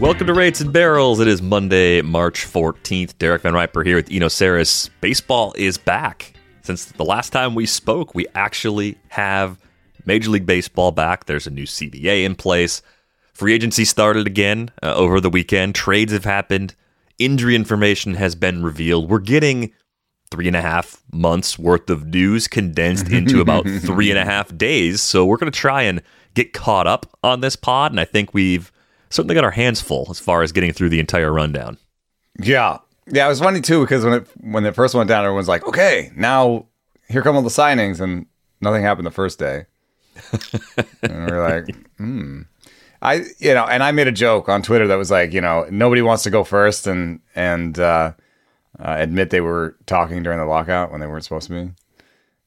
Welcome to Rates and Barrels. It is Monday, March 14th. Derek Van Riper here with Eno Saris. Baseball is back. Since the last time we spoke, we actually have Major League Baseball back. There's a new CBA in place. Free agency started again over the weekend. Trades have happened. Injury information has been revealed. We're getting 3.5 months worth of news condensed into about 3.5 days. So we're going to try and get caught up on this pod, and I think we've certainly got our hands full as far as getting through the entire rundown. Yeah, it was funny too, because when it first went down, everyone's like, okay, now here come all the signings, and nothing happened the first day. And we're like, I made a joke on Twitter that was like, nobody wants to go first and admit they were talking during the lockout when they weren't supposed to be.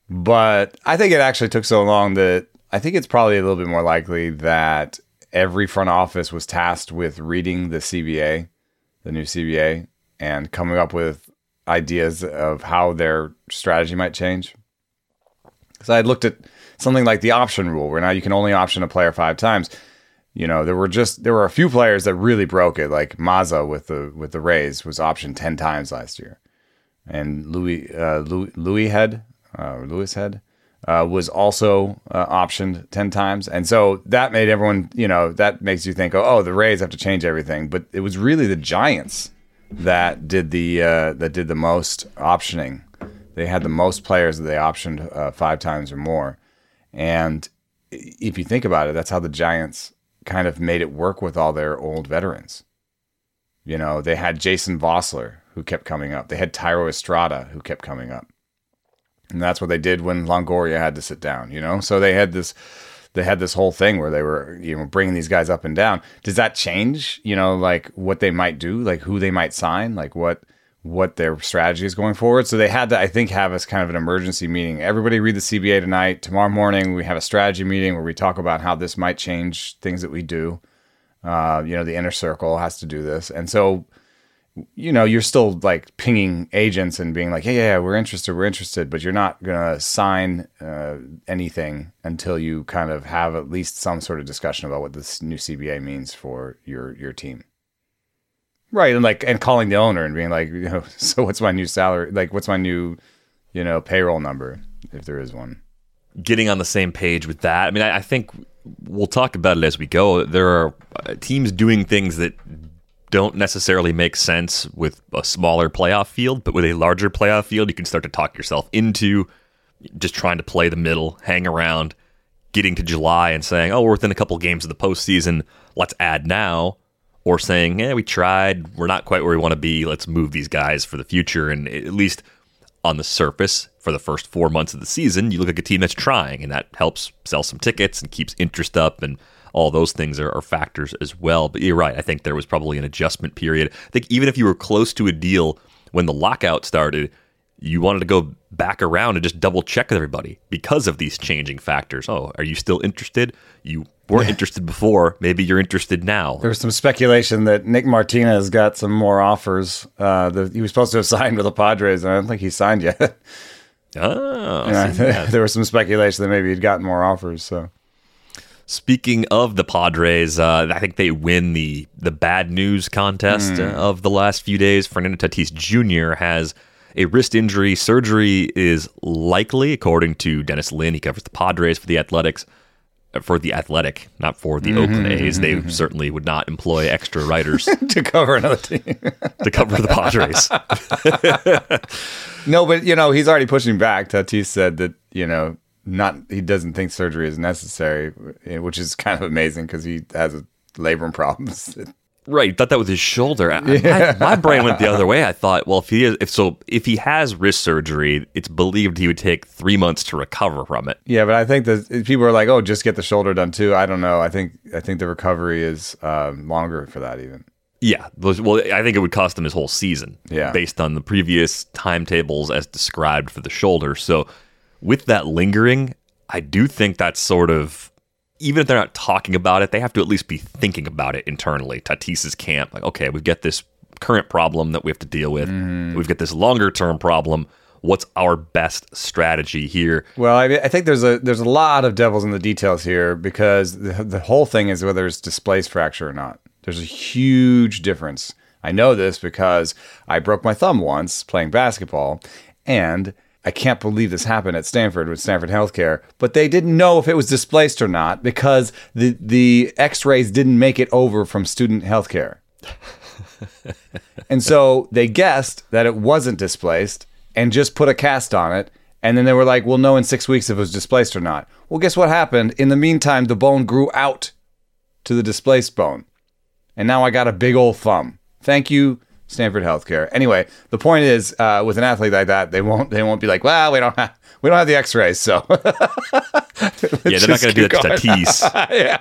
But I think it actually took so long that I think it's probably a little bit more likely that every front office was tasked with reading the CBA, the new CBA, and coming up with ideas of how their strategy might change. Because I had looked at something like the option rule, where now you can only option a player 5 times. There were a few players that really broke it, like Mazza with the Rays was optioned 10 times last year, and Lewis Head. Was also optioned 10 times. And so that made everyone, that makes you think, oh, the Rays have to change everything. But it was really the Giants that did the most optioning. They had the most players that they optioned 5 times or more. And if you think about it, that's how the Giants kind of made it work with all their old veterans. They had Jason Vossler, who kept coming up. They had Tyro Estrada, who kept coming up. And that's what they did when Longoria had to sit down, So they had this whole thing where they were, bringing these guys up and down. Does that change, what they might do, like who they might sign, like what their strategy is going forward? So they had to, I think, have us kind of an emergency meeting. Everybody read the CBA tonight. Tomorrow morning, we have a strategy meeting where we talk about how this might change things that we do. The inner circle has to do this. And so you're still like pinging agents and being like, hey, yeah, we're interested, but you're not going to sign anything until you kind of have at least some sort of discussion about what this new CBA means for your team. Right. And calling the owner and being like, so what's my new salary? Like, what's my new, payroll number, if there is one? Getting on the same page with that. I mean, I think we'll talk about it as we go. There are teams doing things that don't necessarily make sense with a smaller playoff field, but with a larger playoff field, you can start to talk yourself into just trying to play the middle, hang around, getting to July and saying, oh, we're within a couple games of the postseason, let's add now, or saying, yeah, we tried, we're not quite where we want to be, let's move these guys for the future. And at least on the surface, for the first 4 months of the season, you look like a team that's trying, and that helps sell some tickets and keeps interest up, and all those things are factors as well. But you're right. I think there was probably an adjustment period. I think even if you were close to a deal when the lockout started, you wanted to go back around and just double check with everybody because of these changing factors. Oh, are you still interested? You weren't interested before. Maybe you're interested now. There was some speculation that Nick Martinez got some more offers. He was supposed to have signed with the Padres, and I don't think he signed yet. Oh, there was some speculation that maybe he'd gotten more offers, so. Speaking of the Padres, I think they win the bad news contest of the last few days. Fernando Tatis Jr. has a wrist injury. Surgery is likely, according to Dennis Lynn. He covers the Padres for the Athletic, not for the Oakland A's. They certainly would not employ extra writers to cover another team, to cover the Padres. No, but he's already pushing back. Tatis said that he doesn't think surgery is necessary, which is kind of amazing because he has a labrum problems. Right, thought that was his shoulder. Yeah. My brain went the other way. I thought, well, if he has wrist surgery, it's believed he would take 3 months to recover from it. Yeah, but I think that people are like, oh, just get the shoulder done too. I don't know. I think the recovery is longer for that even. Yeah, well, I think it would cost him his whole season. Yeah, based on the previous timetables as described for the shoulder. So, with that lingering, I do think that's sort of. Even if they're not talking about it, they have to at least be thinking about it internally. Tatis's camp, like, okay, we've got this current problem that we have to deal with. Mm. We've got this longer-term problem. What's our best strategy here? Well, I think there's a lot of devils in the details here because the whole thing is whether it's displaced fracture or not. There's a huge difference. I know this because I broke my thumb once playing basketball, and I can't believe this happened at Stanford with Stanford Healthcare, but they didn't know if it was displaced or not because the x-rays didn't make it over from student healthcare. And so they guessed that it wasn't displaced and just put a cast on it. And then they were like, we'll know in 6 weeks if it was displaced or not. Well, guess what happened? In the meantime, the bone grew out to the displaced bone. And now I got a big old thumb. Thank you, Stanford Healthcare. Anyway, the point is, with an athlete like that, they won't be like, well, we don't have the X-rays, so yeah, they're not going to do that to Tatis. Yeah,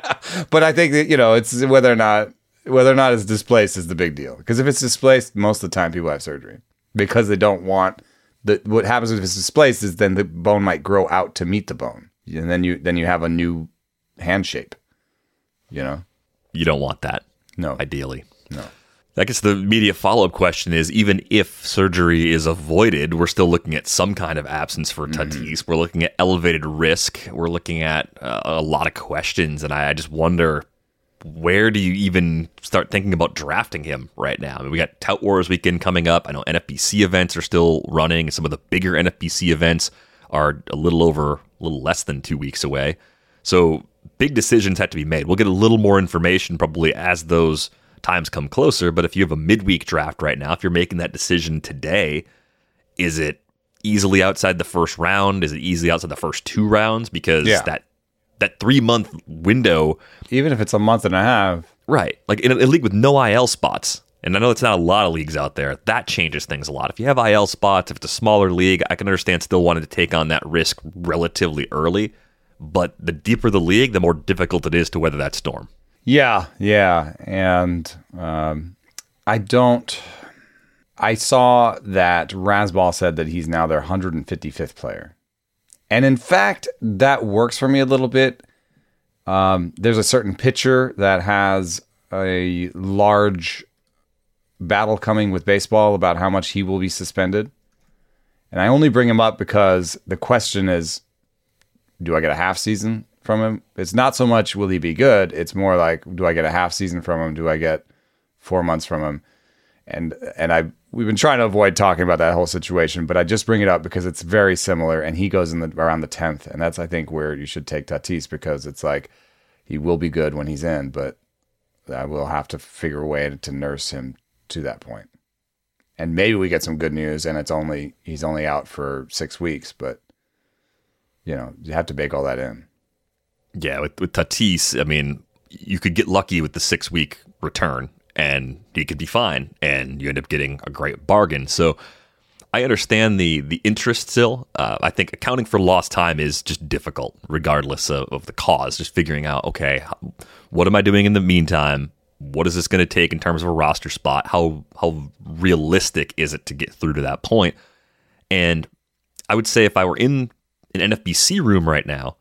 but I think that it's whether or not it's displaced is the big deal. Because if it's displaced, most of the time people have surgery because they don't want what happens if it's displaced is then the bone might grow out to meet the bone, and then you have a new hand shape. You don't want that. No, ideally, no. I guess the media follow-up question is, even if surgery is avoided, we're still looking at some kind of absence for Tatis. Mm-hmm. We're looking at elevated risk. We're looking at a lot of questions, and I just wonder, where do you even start thinking about drafting him right now? I mean, we got Tout Wars weekend coming up. I know NFBC events are still running. Some of the bigger NFBC events are a little less than 2 weeks away. So big decisions have to be made. We'll get a little more information probably as those times come closer, but if you have a midweek draft right now, if you're making that decision today, is it easily outside the first round? Is it easily outside the first two rounds? Because that 3 month window, even if it's a month and a half, right? Like in a league with no IL spots, and I know it's not a lot of leagues out there, that changes things a lot. If you have IL spots, if it's a smaller league, I can understand still wanting to take on that risk relatively early, but the deeper the league, the more difficult it is to weather that storm. Yeah, and I saw that Rasball said that he's now their 155th player. And in fact, that works for me a little bit. There's a certain pitcher that has a large battle coming with baseball about how much he will be suspended. And I only bring him up because the question is, do I get a half season from him? It's not so much will he be good, it's more like, do I get a half season from him? Do I get 4 months from him? And we've been trying to avoid talking about that whole situation, but I just bring it up because it's very similar, and he goes in around the 10th, and that's, I think, where you should take Tatis, because it's like, he will be good when he's in, but I will have to figure a way to nurse him to that point. And maybe we get some good news and he's only out for 6 weeks, but you have to bake all that in. Yeah, with Tatis, I mean, you could get lucky with the 6 week return and he could be fine and you end up getting a great bargain. So I understand the interest still. I think accounting for lost time is just difficult regardless of the cause. Just figuring out, okay, what am I doing in the meantime? What is this going to take in terms of a roster spot? How realistic is it to get through to that point? And I would say if I were in an NFBC room right now,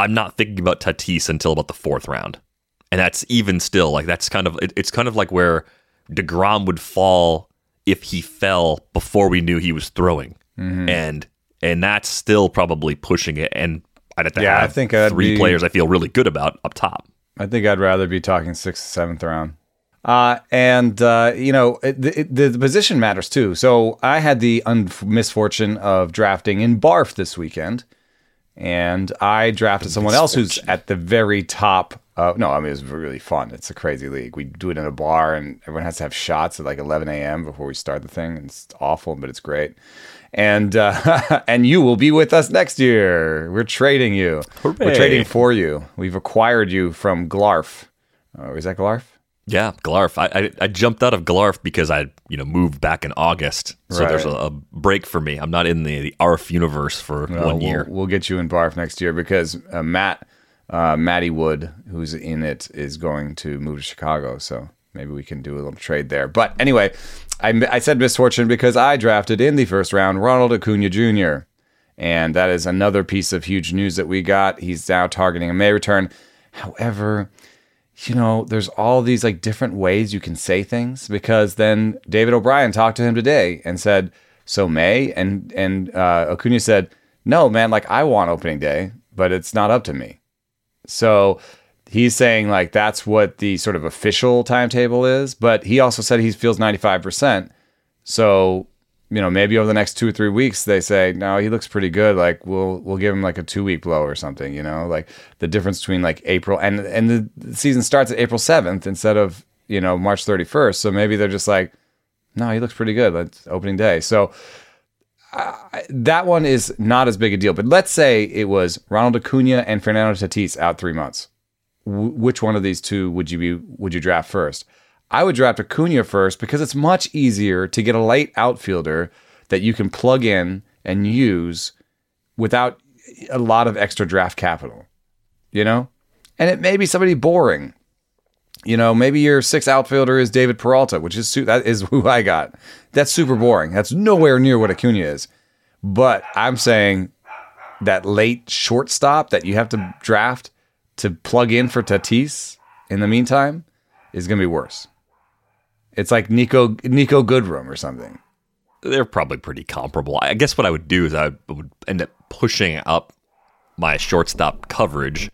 I'm not thinking about Tatis until about the fourth round. And that's even still like, that's kind of, it's kind of like where DeGrom would fall if he fell before we knew he was throwing. Mm-hmm. And that's still probably pushing it. And I'd have to have three players I feel really good about up top. I think I'd rather be talking 6th, 7th round. The position matters too. So I had the misfortune of drafting in Barf this weekend. And I drafted someone else who's at the very top. It was really fun. It's a crazy league. We do it in a bar, and everyone has to have shots at like 11 a.m. before we start the thing. And it's awful, but it's great. And and you will be with us next year. We're trading you. Hooray. We're trading for you. We've acquired you from Glarf. Is that Glarf? Yeah, Glarf. I jumped out of Glarf because I moved back in August, so right. There's a break for me. I'm not in the ARF universe for 1 year. We'll get you in Barf next year because Matty Wood, who's in it, is going to move to Chicago, so maybe we can do a little trade there. But anyway, I said misfortune because I drafted in the first round Ronald Acuna Jr., and that is another piece of huge news that we got. He's now targeting a May return. However, there's all these different ways you can say things, because then David O'Brien talked to him today and said, so May? And Acuna said, no, man, I want opening day, but it's not up to me. So he's saying that's what the sort of official timetable is, but he also said he feels 95%. So, maybe over the next 2 or 3 weeks they say, no, he looks pretty good. We'll give him a 2-week blow or something, the difference between April and the season starts at April 7th instead of, March 31st. So maybe they're just no, he looks pretty good. That's opening day. So that one is not as big a deal, but let's say it was Ronald Acuna and Fernando Tatis out 3 months. Which one of these two would you draft first? I would draft Acuna first because it's much easier to get a late outfielder that you can plug in and use without a lot of extra draft capital, And it may be somebody boring. Maybe your sixth outfielder is David Peralta, which is that is who I got. That's super boring. That's nowhere near what Acuna is. But I'm saying that late shortstop that you have to draft to plug in for Tatis in the meantime is going to be worse. It's like Nico Goodrum or something. They're probably pretty comparable. I guess what I would do is I would end up pushing up my shortstop coverage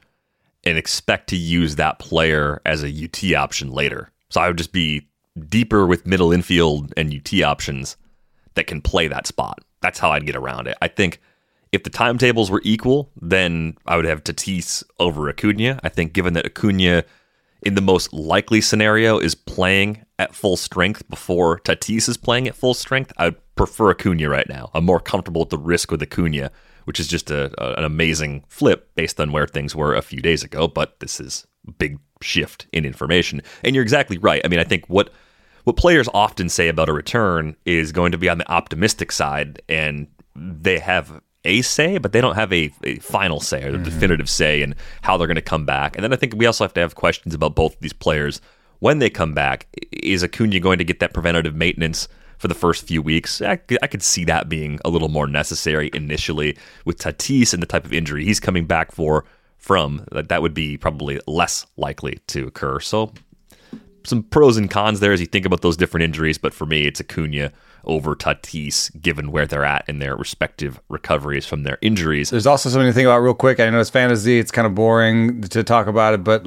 and expect to use that player as a UT option later. So I would just be deeper with middle infield and UT options that can play that spot. That's how I'd get around it. I think if the timetables were equal, then I would have Tatis over Acuna. I think given that Acuna in the most likely scenario is playing at full strength before Tatis is playing at full strength, I would prefer Acuna right now. I'm more comfortable with the risk with Acuna, which is just an amazing flip based on where things were a few days ago. But this is a big shift in information. And you're exactly right. I mean, I think what players often say about a return is going to be on the optimistic side, and they have a say, but they don't have a final say or the definitive say in how they're going to come back. And then I think we also have to have questions about both of these players when they come back. Is Acuna going to get that preventative maintenance for the first few weeks? I could see that being a little more necessary initially with Tatis and the type of injury he's coming back from. That would be probably less likely to occur. So some pros and cons there as you think about those different injuries, but for me, it's Acuna over Tatis, given where they're at in their respective recoveries from their injuries. There's also something to think about real quick. I know it's fantasy, it's kind of boring to talk about it, but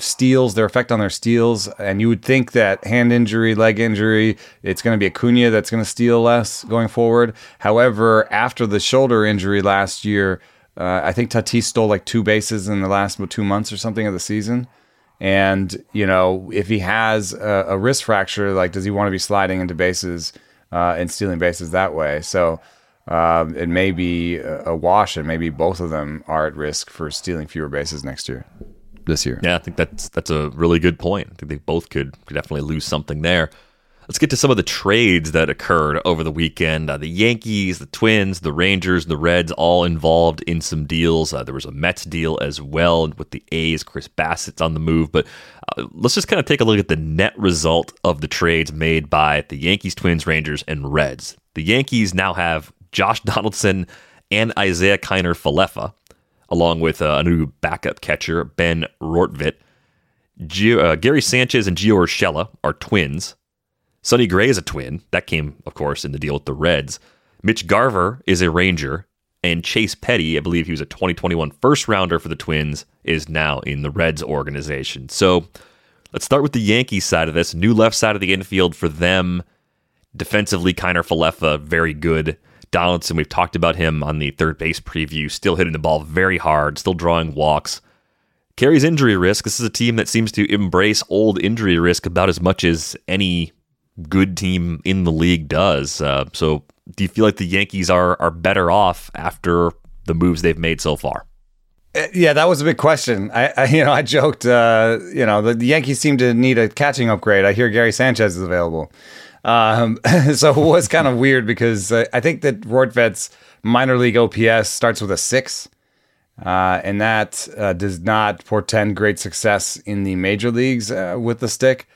steals, their effect on their steals, and you would think that hand injury, leg injury, it's going to be Acuna that's going to steal less going forward. However, after the shoulder injury last year, I think Tatis stole 2 bases in the last 2 months or something of the season. And, if he has a wrist fracture, does he want to be sliding into bases and stealing bases that way? So it may be a wash, and maybe both of them are at risk for stealing fewer bases this year. Yeah, I think that's a really good point. I think they both could definitely lose something there. Let's get to some of the trades that occurred over the weekend. The Yankees, the Twins, the Rangers, the Reds, all involved in some deals. There was a Mets deal as well with the A's. Chris Bassett's on the move, but let's just kind of take a look at the net result of the trades made by the Yankees, Twins, Rangers, and Reds. The Yankees now have Josh Donaldson and Isaiah Kiner-Falefa, along with a new backup catcher, Ben Rortvedt. Gary Sanchez and Gio Urshela are Twins. Sonny Gray is a Twin. That came, of course, in the deal with the Reds. Mitch Garver is a Ranger. And Chase Petty, I believe he was a 2021 first-rounder for the Twins, is now in the Reds organization. So let's start with the Yankees side of this. New left side of the infield for them. Defensively, Kiner-Falefa, very good. Donaldson, we've talked about him on the third base preview, still hitting the ball very hard, still drawing walks. Carries injury risk. This is a team that seems to embrace old injury risk about as much as any good team in the league does. So do you feel like the Yankees are better off after the moves they've made so far? Yeah, that was a big question. I joked, the Yankees seem to need a catching upgrade. I hear Gary Sanchez is available. So it was kind of weird because I think that Roortvedt's minor league OPS starts with a 6. And that does not portend great success in the major leagues with the stick.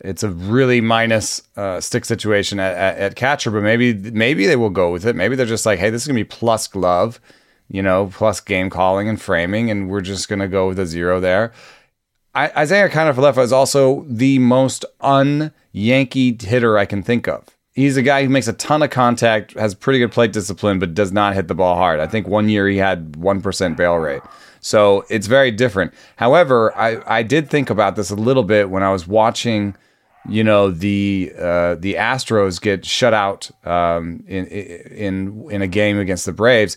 It's a really minus stick situation at catcher, but maybe they will go with it. Maybe they're just like, hey, this is going to be plus glove, plus game calling and framing, and we're just going to go with a 0 there. Isaiah Kiner-Falefa is also the most un-Yankee hitter I can think of. He's a guy who makes a ton of contact, has pretty good plate discipline, but does not hit the ball hard. I think one year he had 1% barrel rate. So it's very different. However, I did think about this a little bit when I was watching, the Astros get shut out in a game against the Braves,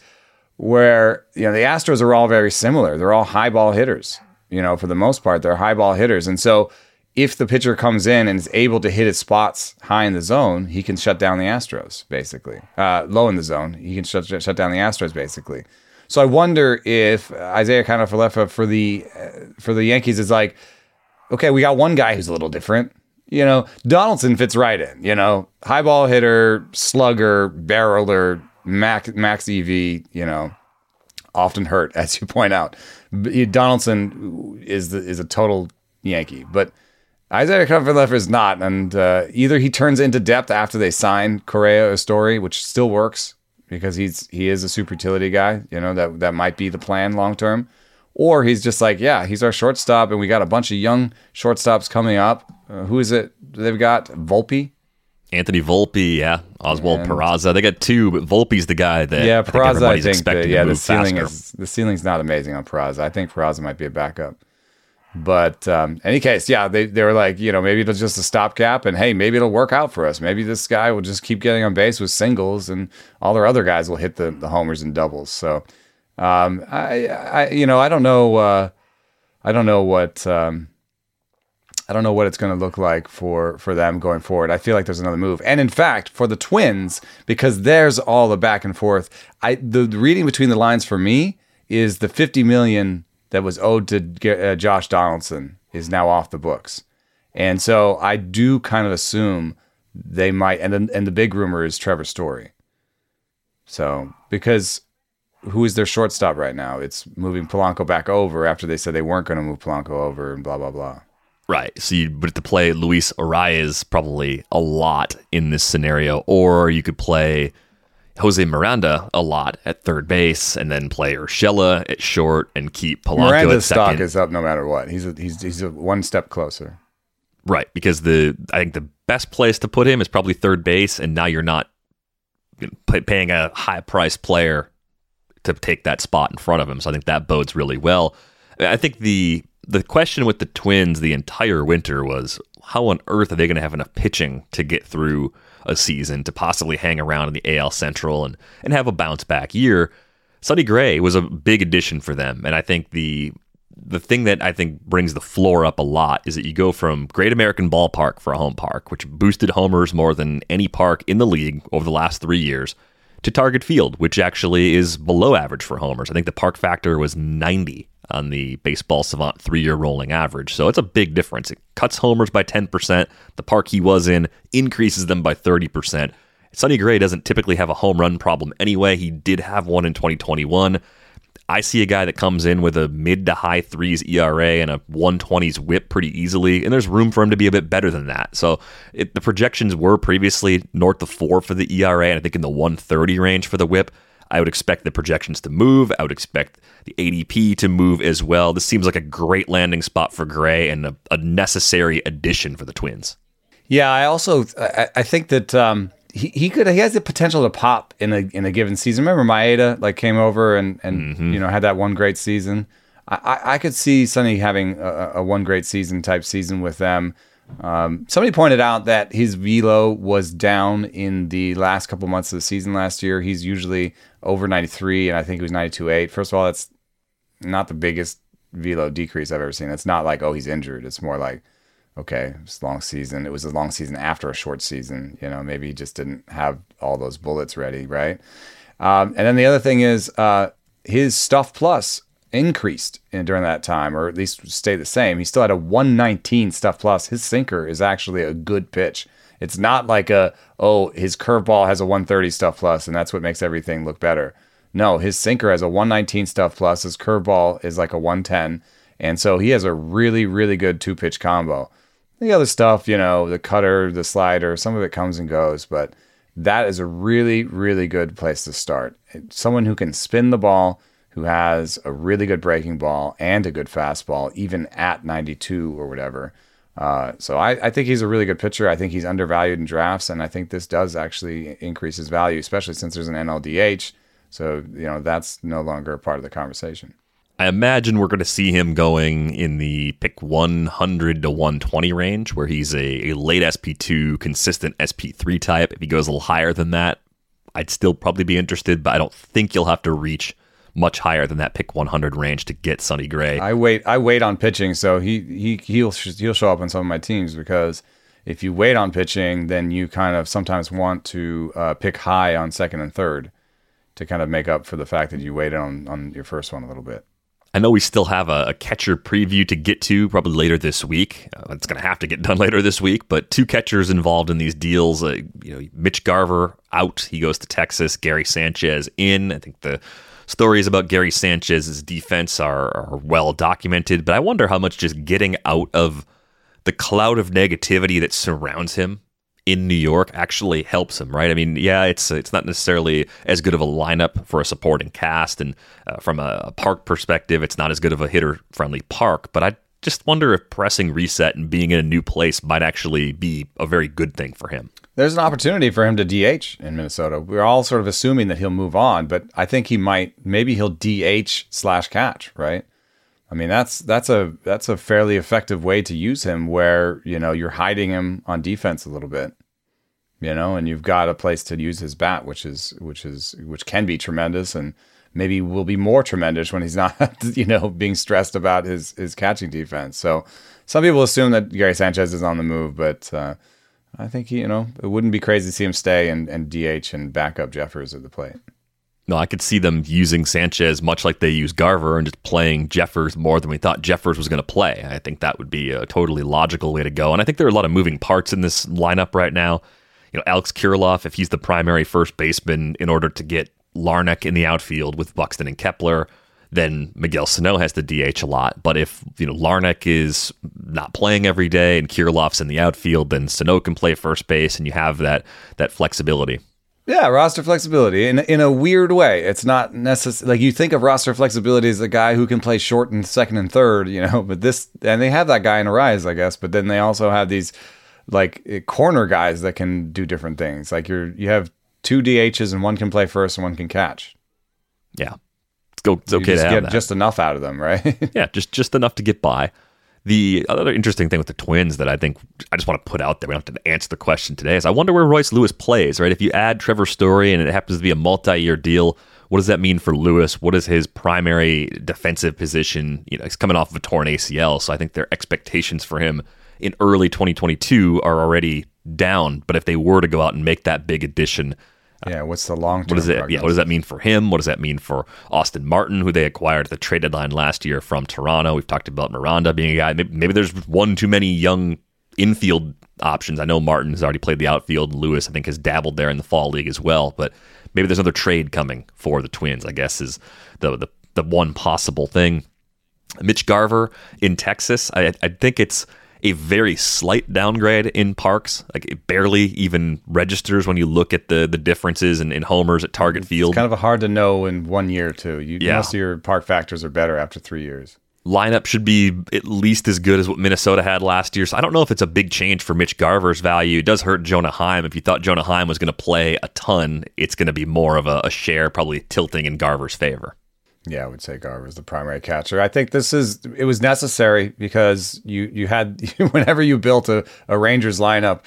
where the Astros are all very similar. They're all high ball hitters. For the most part, they're high ball hitters, and so if the pitcher comes in and is able to hit his spots high in the zone, he can shut down the Astros, basically. Low in the zone, he can shut down the Astros, basically. So I wonder if Isaiah Kiner-Falefa for the Yankees is like, okay, we got one guy who's a little different. Donaldson fits right in. High ball hitter, slugger, barreler, max EV. Often hurt, as you point out. Donaldson is a total Yankee, but Isaiah Kiner-Falefa is not, and either he turns into depth after they sign Correa or Story, which still works because he is a super utility guy. That might be the plan long term, or he's just like, yeah, he's our shortstop, and we got a bunch of young shortstops coming up. Who is it? They've got Volpe, Anthony Volpe, yeah, Oswald Peraza. They got two, but Volpe's the guy that Peraza. The ceiling's not amazing on Peraza. I think Peraza might be a backup. But any case, yeah, they were like, maybe it'll just a stopgap, and hey, maybe it'll work out for us. Maybe this guy will just keep getting on base with singles, and all their other guys will hit the homers and doubles. So, I don't know what it's going to look like for them going forward. I feel like there's another move, and in fact, for the Twins, because there's all the back and forth. The reading between the lines for me is the $50 million. That was owed to Josh Donaldson is now off the books. And so I do kind of assume they might, and the big rumor is Trevor Story. So, because who is their shortstop right now? It's moving Polanco back over after they said they weren't going to move Polanco over and blah, blah, blah. Right. So you would have to play Luis Arias probably a lot in this scenario, or you could play Jose Miranda a lot at third base, and then play Urshela at short and keep Polanco Miranda's at second. Miranda's stock is up no matter what. He's one step closer. Right, because I think the best place to put him is probably third base, and now you're not paying a high-priced player to take that spot in front of him. So I think that bodes really well. I think the question with the Twins the entire winter was, how on earth are they going to have enough pitching to get through a season to possibly hang around in the AL Central and have a bounce back year? Sonny Gray was a big addition for them, and I think the thing that I think brings the floor up a lot is that you go from Great American Ballpark for a home park, which boosted homers more than any park in the league over the last 3 years, to Target Field, which actually is below average for homers. I think the park factor was 90 on the Baseball Savant 3-year rolling average. So it's a big difference. It cuts homers by 10%. The park he was in increases them by 30%. Sonny Gray doesn't typically have a home run problem anyway. He did have one in 2021. I see a guy that comes in with a mid to high 3s ERA and a 120s whip pretty easily, and there's room for him to be a bit better than that. So the projections were previously north of 4 for the ERA, and I think in the 130 range for the whip. I would expect the projections to move. I would expect the ADP to move as well. This seems like a great landing spot for Gray and a necessary addition for the Twins. Yeah, I also I think that he has the potential to pop in a given season. Remember Maeda came over and mm-hmm. Had that one great season. I could see Sonny having a one great season type season with them. Somebody pointed out that his velo was down in the last couple months of the season last year. He's usually over 93, and I think he was 92.8. First of all, that's not the biggest velo decrease I've ever seen. It's not like, oh, he's injured. It's more like, okay, it's a long season. It was a long season after a short season. Maybe he just didn't have all those bullets ready, right? And then the other thing is his stuff plus increased during that time, or at least stay the same. He still had a 119 stuff plus. His sinker is actually a good pitch. It's not like his curveball has a 130 stuff plus, and that's what makes everything look better. No, his sinker has a 119 stuff plus. His curveball is like a 110. And so he has a really, really good two-pitch combo. The other stuff, the cutter, the slider, some of it comes and goes, but that is a really, really good place to start. Someone who can spin the ball, who has a really good breaking ball and a good fastball, even at 92 or whatever. So I think he's a really good pitcher. I think he's undervalued in drafts, and I think this does actually increase his value, especially since there's an NLDH. So, that's no longer a part of the conversation. I imagine we're going to see him going in the pick 100 to 120 range, where he's a late SP2, consistent SP3 type. If he goes a little higher than that, I'd still probably be interested, but I don't think you'll have to reach much higher than that pick 100 range to get Sonny Gray. I wait on pitching, so he'll show up on some of my teams, because if you wait on pitching, then you kind of sometimes want to pick high on second and third to kind of make up for the fact that you waited on your first one a little bit. I know we still have a catcher preview to get to probably later this week. It's going to have to get done later this week, but two catchers involved in these deals. Mitch Garver out. He goes to Texas. Gary Sanchez in. I think the stories about Gary Sanchez's defense are well documented, but I wonder how much just getting out of the cloud of negativity that surrounds him in New York actually helps him, right? I mean, yeah, it's not necessarily as good of a lineup for a supporting cast, and from a park perspective, it's not as good of a hitter-friendly park, but I just wonder if pressing reset and being in a new place might actually be a very good thing for him. There's an opportunity for him to DH in Minnesota. We're all sort of assuming that he'll move on, but I think he might. Maybe he'll DH/catch, right? I mean, that's a fairly effective way to use him, where you're hiding him on defense a little bit, and you've got a place to use his bat, which can be tremendous, and maybe will be more tremendous when he's not being stressed about his catching defense. So some people assume that Gary Sanchez is on the move, but I think, it wouldn't be crazy to see him stay and DH and back up Jeffers at the plate. No, I could see them using Sanchez much like they use Garver and just playing Jeffers more than we thought Jeffers was going to play. I think that would be a totally logical way to go. And I think there are a lot of moving parts in this lineup right now. Alex Kirilloff, if he's the primary first baseman in order to get Larnack in the outfield with Buxton and Kepler, then Miguel Sano has to DH a lot. But if Larnack is not playing every day and Kirilov's in the outfield, then Sano can play first base, and you have that flexibility. Yeah, roster flexibility in a weird way. It's not necessarily like you think of roster flexibility as a guy who can play short and second and third, But and they have that guy in Arise, I guess. But then they also have these like corner guys that can do different things. Like you have two DHs, and one can play first and one can catch. Yeah. It's okay to have that. Just enough out of them, right? Yeah, just enough to get by. The other interesting thing with the Twins that I think I just want to put out there, we don't have to answer the question today, is I wonder where Royce Lewis plays, right? If you add Trevor Story and it happens to be a multi-year deal, what does that mean for Lewis? What is his primary defensive position? He's coming off of a torn ACL, so I think their expectations for him in early 2022 are already down. But if they were to go out and make that big addition, what's the long-term? What does that mean for him? What does that mean for Austin Martin, who they acquired at the trade deadline last year from Toronto? We've talked about Miranda being a guy. Maybe there's one too many young infield options. I know Martin has already played the outfield. Lewis, I think, has dabbled there in the fall league as well. But maybe there's another trade coming for the Twins, I guess, is the one possible thing. Mitch Garver in Texas, I think it's a very slight downgrade in parks. Like, it barely even registers when you look at the differences in homers at Target Field. It's kind of hard to know in 1 year, too. Most of your park factors are better after 3 years. Lineup should be at least as good as what Minnesota had last year. So I don't know if it's a big change for Mitch Garver's value. It does hurt Jonah Heim. If you thought Jonah Heim was going to play a ton, it's going to be more of a share probably tilting in Garver's favor. Yeah, I would say Garver's the primary catcher. I think it was necessary because you had, whenever you built a Rangers lineup,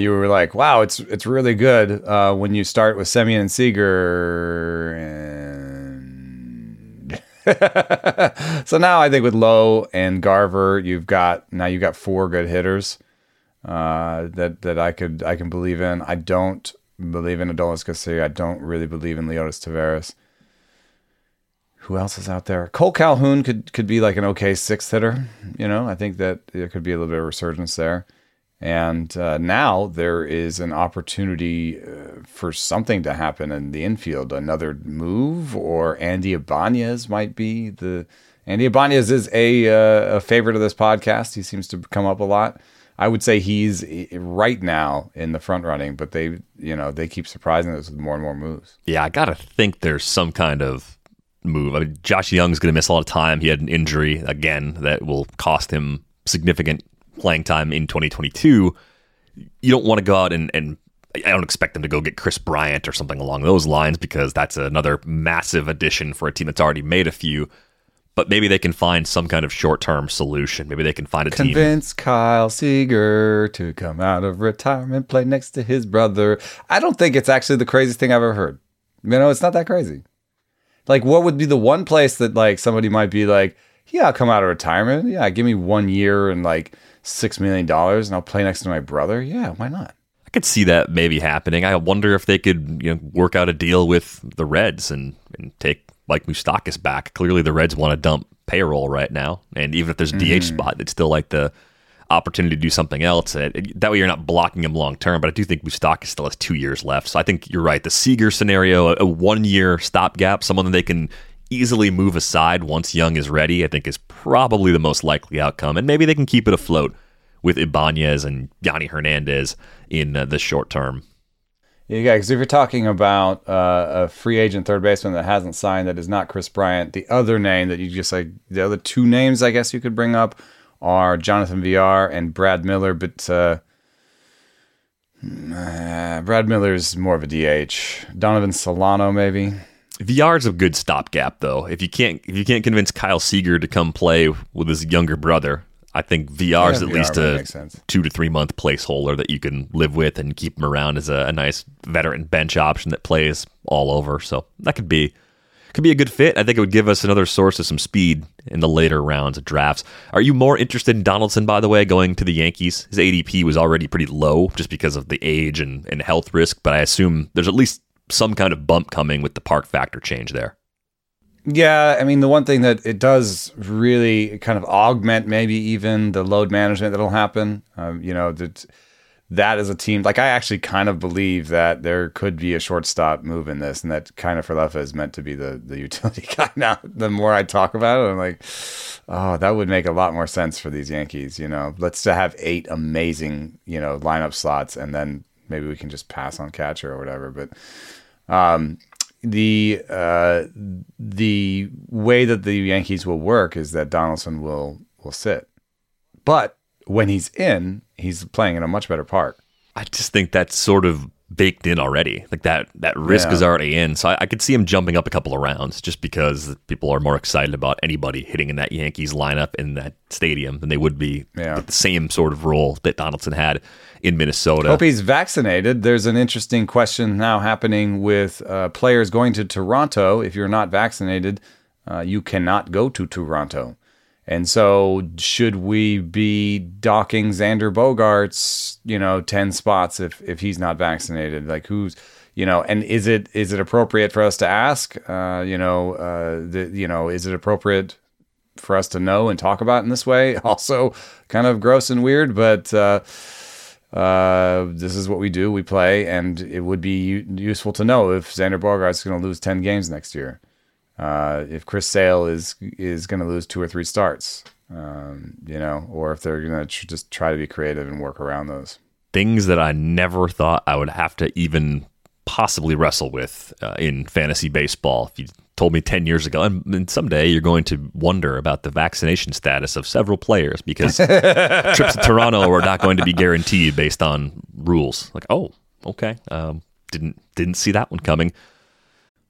you were like, wow, it's really good when you start with Semien and Seager. And so now I think with Lowe and Garver, you've got four good hitters that I can believe in. I don't believe in Adolis Garcia. I don't really believe in Leotis Taveras. Who else is out there? Cole Calhoun could be like an okay sixth hitter. You know, I think that there could be a little bit of resurgence there. And now there is an opportunity for something to happen in the infield. Another move, or Andy Ibanez might be the... Andy Ibanez is a favorite of this podcast. He seems to come up a lot. I would say he's right now in the front running, but they, you know, they keep surprising us with more and more moves. Yeah, I got to think there's some kind of move. I mean, Josh Young's going to miss a lot of time. He had an injury again that will cost him significant playing time in 2022. You don't want to go out and I don't expect them to go get Chris Bryant or something along those lines, because that's another massive addition for a team that's already made a few. But maybe they can find some kind of short-term solution. Maybe they can find a team. Convince Kyle Seager to come out of retirement, play next to his brother. I don't think it's actually the craziest thing I've ever heard. You know, it's not that crazy. Like, what would be the one place that, like, somebody might be like, yeah, I'll come out of retirement. Yeah, give me 1 year and, like, $6 million, and I'll play next to my brother. Yeah, why not? I could see that maybe happening. I wonder if they could, you know, work out a deal with the Reds and take Mike Moustakas back. Clearly, the Reds want to dump payroll right now, and even if there's a DH spot, it's still like the opportunity to do something else. That way, you're not blocking him long term. But I do think Moustakas still has 2 years left, so I think you're right. The Seager scenario, a 1 year stopgap, someone that they can easily move aside once Young is ready, I think is probably the most likely outcome, and maybe they can keep it afloat with Ibanez and Yanni Hernandez in the short term. Yeah, because if you're talking about a free agent third baseman that hasn't signed, that is not Chris Bryant, the other name that you just like, the other two names I guess you could bring up are Jonathan VR and Brad Miller, but Brad Miller's more of a DH. Donovan Solano maybe. VR's a good stopgap though. If you can't convince Kyle Seager to come play with his younger brother, I think VR's at least a 2 to 3 month placeholder that you can live with and keep him around as a nice veteran bench option that plays all over. So that could be a good fit. I think it would give us another source of some speed in the later rounds of drafts. Are you more interested in Donaldson, by the way, going to the Yankees? His ADP was already pretty low just because of the age and health risk, but I assume there's at least some kind of bump coming with the park factor change there. Yeah, I mean, the one thing that it does really kind of augment maybe even the load management that'll happen, you know, that is a team. Like, I actually kind of believe that there could be a shortstop move in this, and that kind of Falefa is meant to be the utility guy now. The more I talk about it, I'm like, oh, that would make a lot more sense for these Yankees, you know. Let's have 8 amazing, you know, lineup slots, and then maybe we can just pass on catcher or whatever, but... The way that the Yankees will work is that Donaldson will sit, but when he's in, he's playing in a much better park. I just think that's sort of baked in already. Like that risk is already in, so I could see him jumping up a couple of rounds just because people are more excited about anybody hitting in that Yankees lineup in that stadium than they would be with the same sort of role that Donaldson had in Minnesota. Hope he's vaccinated. There's an interesting question now happening with players going to Toronto. If you're not vaccinated, you cannot go to Toronto. And so should we be docking Xander Bogaerts, you know, 10 spots if he's not vaccinated? Like, who's, you know, and is it appropriate for us to ask, is it appropriate for us to know and talk about in this way? Also kind of gross and weird, but this is what we do. We play, and it would be useful to know if Xander Bogaerts is going to lose 10 games next year. If Chris Sale is going to lose 2 or 3 starts, you know, or if they're going to just try to be creative and work around those. Things that I never thought I would have to even possibly wrestle with in fantasy baseball. If you told me 10 years ago, and someday you're going to wonder about the vaccination status of several players because trips to Toronto are not going to be guaranteed based on rules. Like, oh, okay, didn't see that one coming.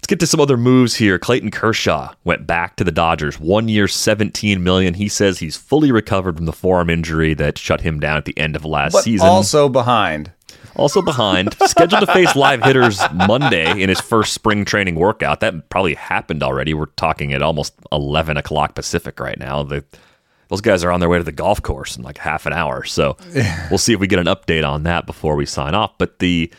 Let's get to some other moves here. Clayton Kershaw went back to the Dodgers. 1 year, $17 million. He says he's fully recovered from the forearm injury that shut him down at the end of last season. Also behind. Scheduled to face live hitters Monday in his first spring training workout. That probably happened already. We're talking at almost 11 o'clock Pacific right now. Those guys are on their way to the golf course in like half an hour. So we'll see if we get an update on that before we sign off. But the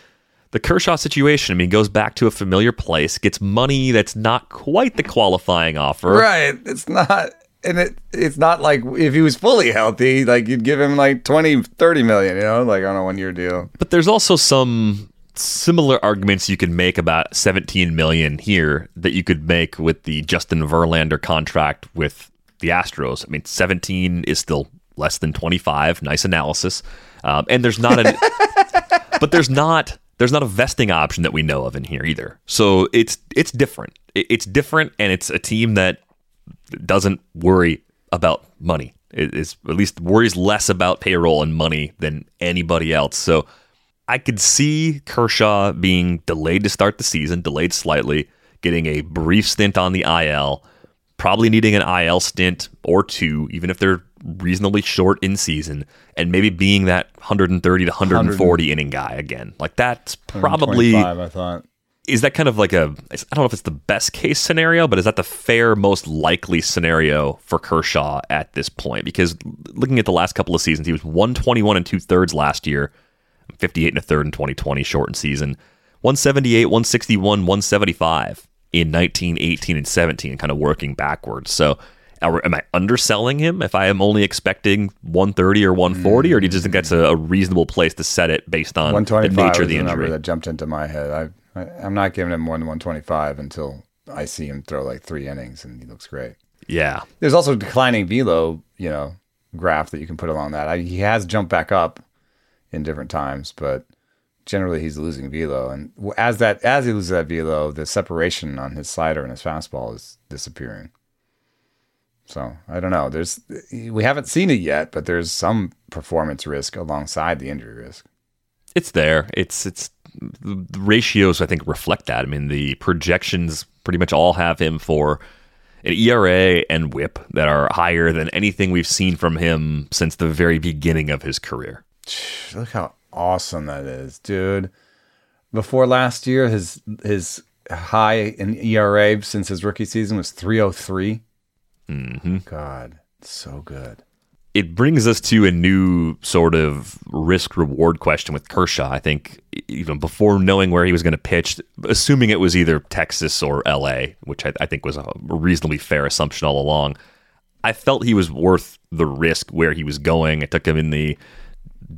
Kershaw situation, I mean, goes back to a familiar place, gets money that's not quite the qualifying offer. Right. It's not, and it's not like if he was fully healthy, like you'd give him like 20, 30 million, you know, like on a 1 year deal. But there's also some similar arguments you can make about 17 million here that you could make with the Justin Verlander contract with the Astros. I mean, 17 is still less than 25. Nice analysis. And there's not an, but there's not a vesting option that we know of in here either. So it's different, and it's a team that doesn't worry about money. It's at least worries less about payroll and money than anybody else. So I could see Kershaw being delayed to start the season, delayed slightly, getting a brief stint on the IL, probably needing an IL stint or two, even if they're reasonably short in season, and maybe being that 130 to 140 inning guy again. Like that's probably, I thought, is that kind of like a, I don't know if it's the best case scenario, but is that the fair, most likely scenario for Kershaw at this point? Because looking at the last couple of seasons, he was 121 2/3 last year, 58 1/3 in 2020 shortened season, 178, 161, 175 in 19, 18, and 17, and kind of working backwards. So am I underselling him if I am only expecting 130 or 140, or do you just think that's a reasonable place to set it based on the nature of the injury? 125 was the number that jumped into my head. I'm not giving him more than 125 until I see him throw like three innings and he looks great. Yeah. There's also a declining velo, you know, graph that you can put along that. He has jumped back up in different times, but generally he's losing velo. And as he loses that velo, the separation on his slider and his fastball is disappearing. So I don't know. We haven't seen it yet, but there's some performance risk alongside the injury risk. It's there. It's the ratios, I think, reflect that. I mean, the projections pretty much all have him for an ERA and WHIP that are higher than anything we've seen from him since the very beginning of his career. Look how awesome that is, dude. Before last year, his high in ERA since his rookie season was 3.03. Mm-hmm. God, so good. It brings us to a new sort of risk-reward question with Kershaw. I think even before knowing where he was going to pitch, assuming it was either Texas or L.A., which I think was a reasonably fair assumption all along, I felt he was worth the risk where he was going. I took him in the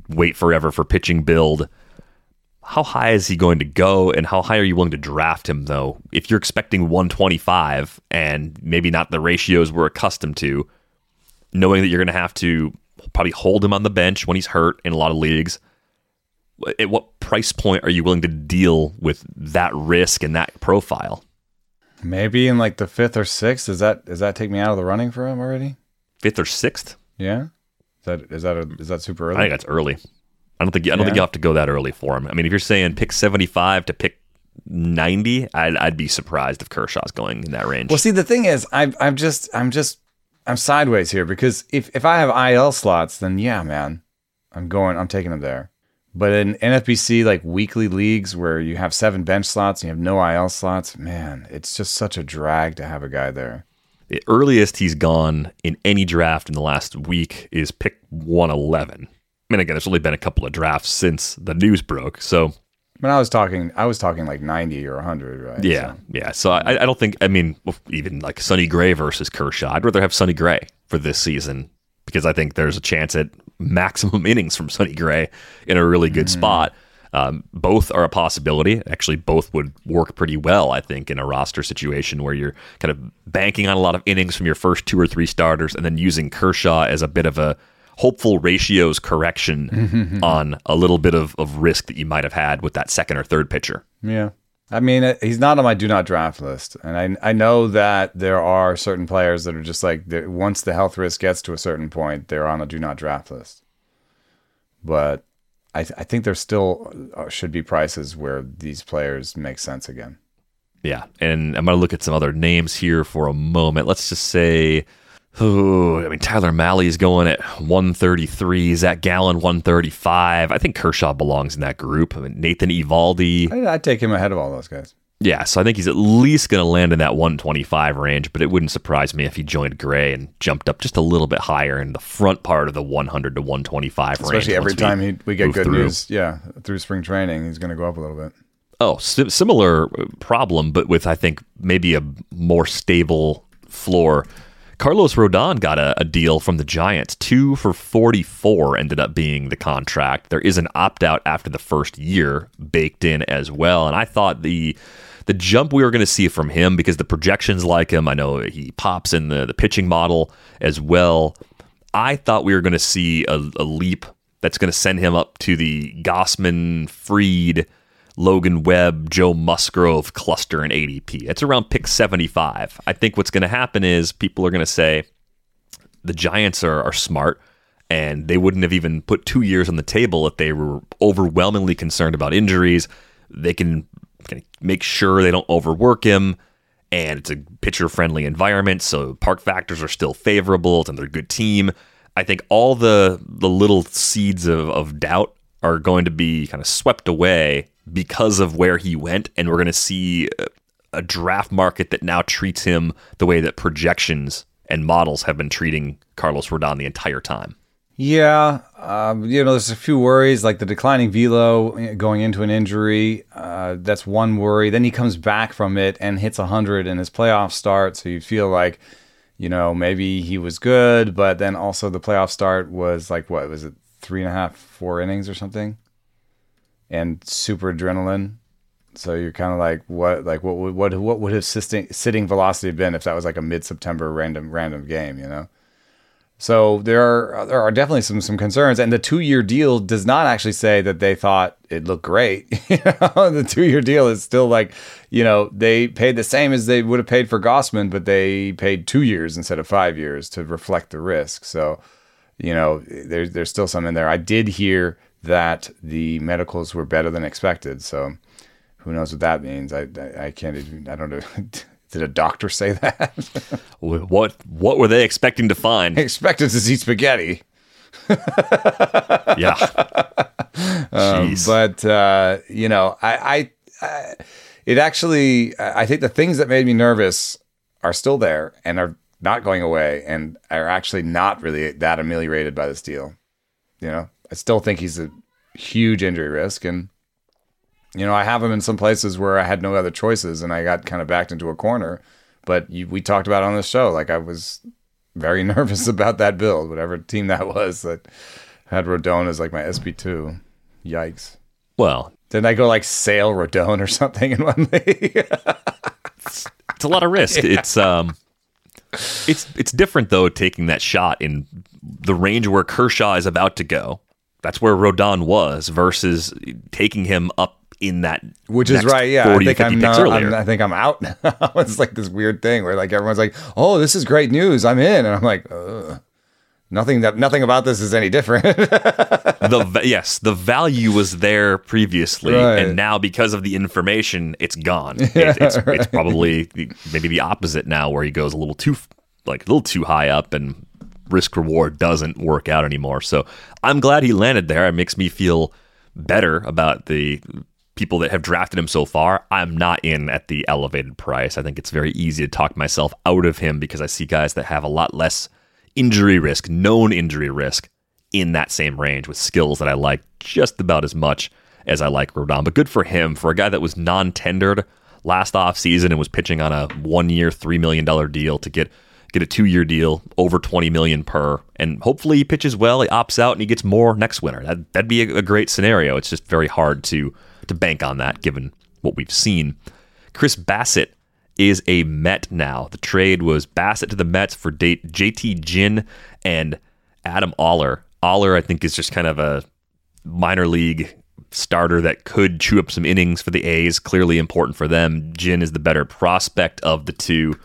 wait forever for pitching build. How high is he going to go, and how high are you willing to draft him, though? If you're expecting 125 and maybe not the ratios we're accustomed to, knowing that you're going to have to probably hold him on the bench when he's hurt in a lot of leagues, at what price point are you willing to deal with that risk and that profile? Maybe in like the 5th or 6th. Does that take me out of the running for him already? 5th or 6th? Yeah. Is that super early? I think that's early. I don't think you'll have to go that early for him. I mean, if you're saying pick 75 to pick 90, I'd be surprised if Kershaw's going in that range. Well, see, the thing is, I'm sideways here, because if I have IL slots, then yeah, man, I'm taking him there. But in NFBC, like weekly leagues where you have 7 bench slots and you have no IL slots, man, it's just such a drag to have a guy there. The earliest he's gone in any draft in the last week is pick 111. I mean, again, there's only been a couple of drafts since the news broke. So when I was talking like 90 or 100, right? Yeah, so. Yeah. So I don't think, I mean, even like Sonny Gray versus Kershaw, I'd rather have Sonny Gray for this season, because I think there's a chance at maximum innings from Sonny Gray in a really good spot. Both are a possibility. Actually, both would work pretty well, I think, in a roster situation where you're kind of banking on a lot of innings from your first two or three starters and then using Kershaw as a bit of a hopeful ratios correction on a little bit of risk that you might have had with that second or third pitcher. Yeah. I mean, he's not on my do not draft list. And I know that there are certain players that are just like, once the health risk gets to a certain point, they're on a do not draft list. But I think there still should be prices where these players make sense again. Yeah. And I'm going to look at some other names here for a moment. Let's just say, oh, I mean, Tyler Malley is going at 133. Zach Gallen, 135. I think Kershaw belongs in that group. I mean, Nathan Eovaldi. I'd take him ahead of all those guys. Yeah, so I think he's at least going to land in that 125 range, but it wouldn't surprise me if he joined Gray and jumped up just a little bit higher in the front part of the 100 to 125 range. Especially every time we get good news, through spring training, he's going to go up a little bit. Oh, similar problem, but with, I think, maybe a more stable floor. Carlos Rodon got a deal from the Giants. 2 for $44 ended up being the contract. There is an opt-out after the first year baked in as well. And I thought the jump we were going to see from him, because the projections like him, I know he pops in the pitching model as well. I thought we were going to see a leap that's going to send him up to the Gausman, Fried, Logan Webb, Joe Musgrove cluster in ADP. It's around pick 75. I think what's going to happen is people are going to say the Giants are smart, and they wouldn't have even put 2 years on the table if they were overwhelmingly concerned about injuries. They can make sure they don't overwork him, and it's a pitcher-friendly environment, so park factors are still favorable. It's another good team. I think all the little seeds of doubt are going to be kind of swept away because of where he went, and we're going to see a draft market that now treats him the way that projections and models have been treating Carlos Rodon the entire time. Yeah, there's a few worries, like the declining velo going into an injury. That's one worry. Then he comes back from it and hits 100 in his playoff start, so you feel like, maybe he was good, but then also the playoff start was like, what was it, 3.5, 4 innings or something? And super adrenaline, so you're kind of like, what would his sitting velocity have been if that was like a mid-September random game, So there are definitely some concerns, and the 2-year deal does not actually say that they thought it looked great. The 2-year deal is still like, they paid the same as they would have paid for Gausman, but they paid 2 years instead of 5 years to reflect the risk. So, there's still some in there. I did hear that the medicals were better than expected. So who knows what that means? I can't even, I don't know. Did a doctor say that? What were they expecting to find? Expected to see spaghetti. Yeah. I think the things that made me nervous are still there and are not going away and are actually not really that ameliorated by this deal. I still think he's a huge injury risk, and I have him in some places where I had no other choices, and I got kind of backed into a corner. But we talked about it on this show, like I was very nervous about that build, whatever team that was that had Rodon as like my SP2. Yikes! Well, didn't I go like sale Rodon or something in one league? It's a lot of risk. Yeah. It's different though, taking that shot in the range where Kershaw is about to go. That's where Rodon was versus taking him up in that. Which is right, yeah. 40, I think 50 picks earlier. I think I'm out now. It's like this weird thing where like everyone's like, "Oh, this is great news. I'm in," and I'm like, ugh. Nothing about this is any different. The value was there previously, right, and now because of the information, it's gone. Yeah, it's probably maybe the opposite now, where he goes a little too high up and risk reward doesn't work out anymore. So I'm glad he landed there. It makes me feel better about the people that have drafted him so far. I'm not in at the elevated price. I think it's very easy to talk myself out of him because I see guys that have a lot less injury risk, known injury risk, in that same range with skills that I like just about as much as I like Rodon. But good for him, for a guy that was non-tendered last offseason and was pitching on a 1-year, $3 million deal to get get a 2-year deal, over $20 million per, and hopefully he pitches well, he opts out, and he gets more next winter. That'd be a great scenario. It's just very hard to bank on that given what we've seen. Chris Bassett is a Met now. The trade was Bassett to the Mets for JT Ginn and Adam Aller. Aller, I think, is just kind of a minor league starter that could chew up some innings for the A's. Clearly important for them. Ginn is the better prospect of the two,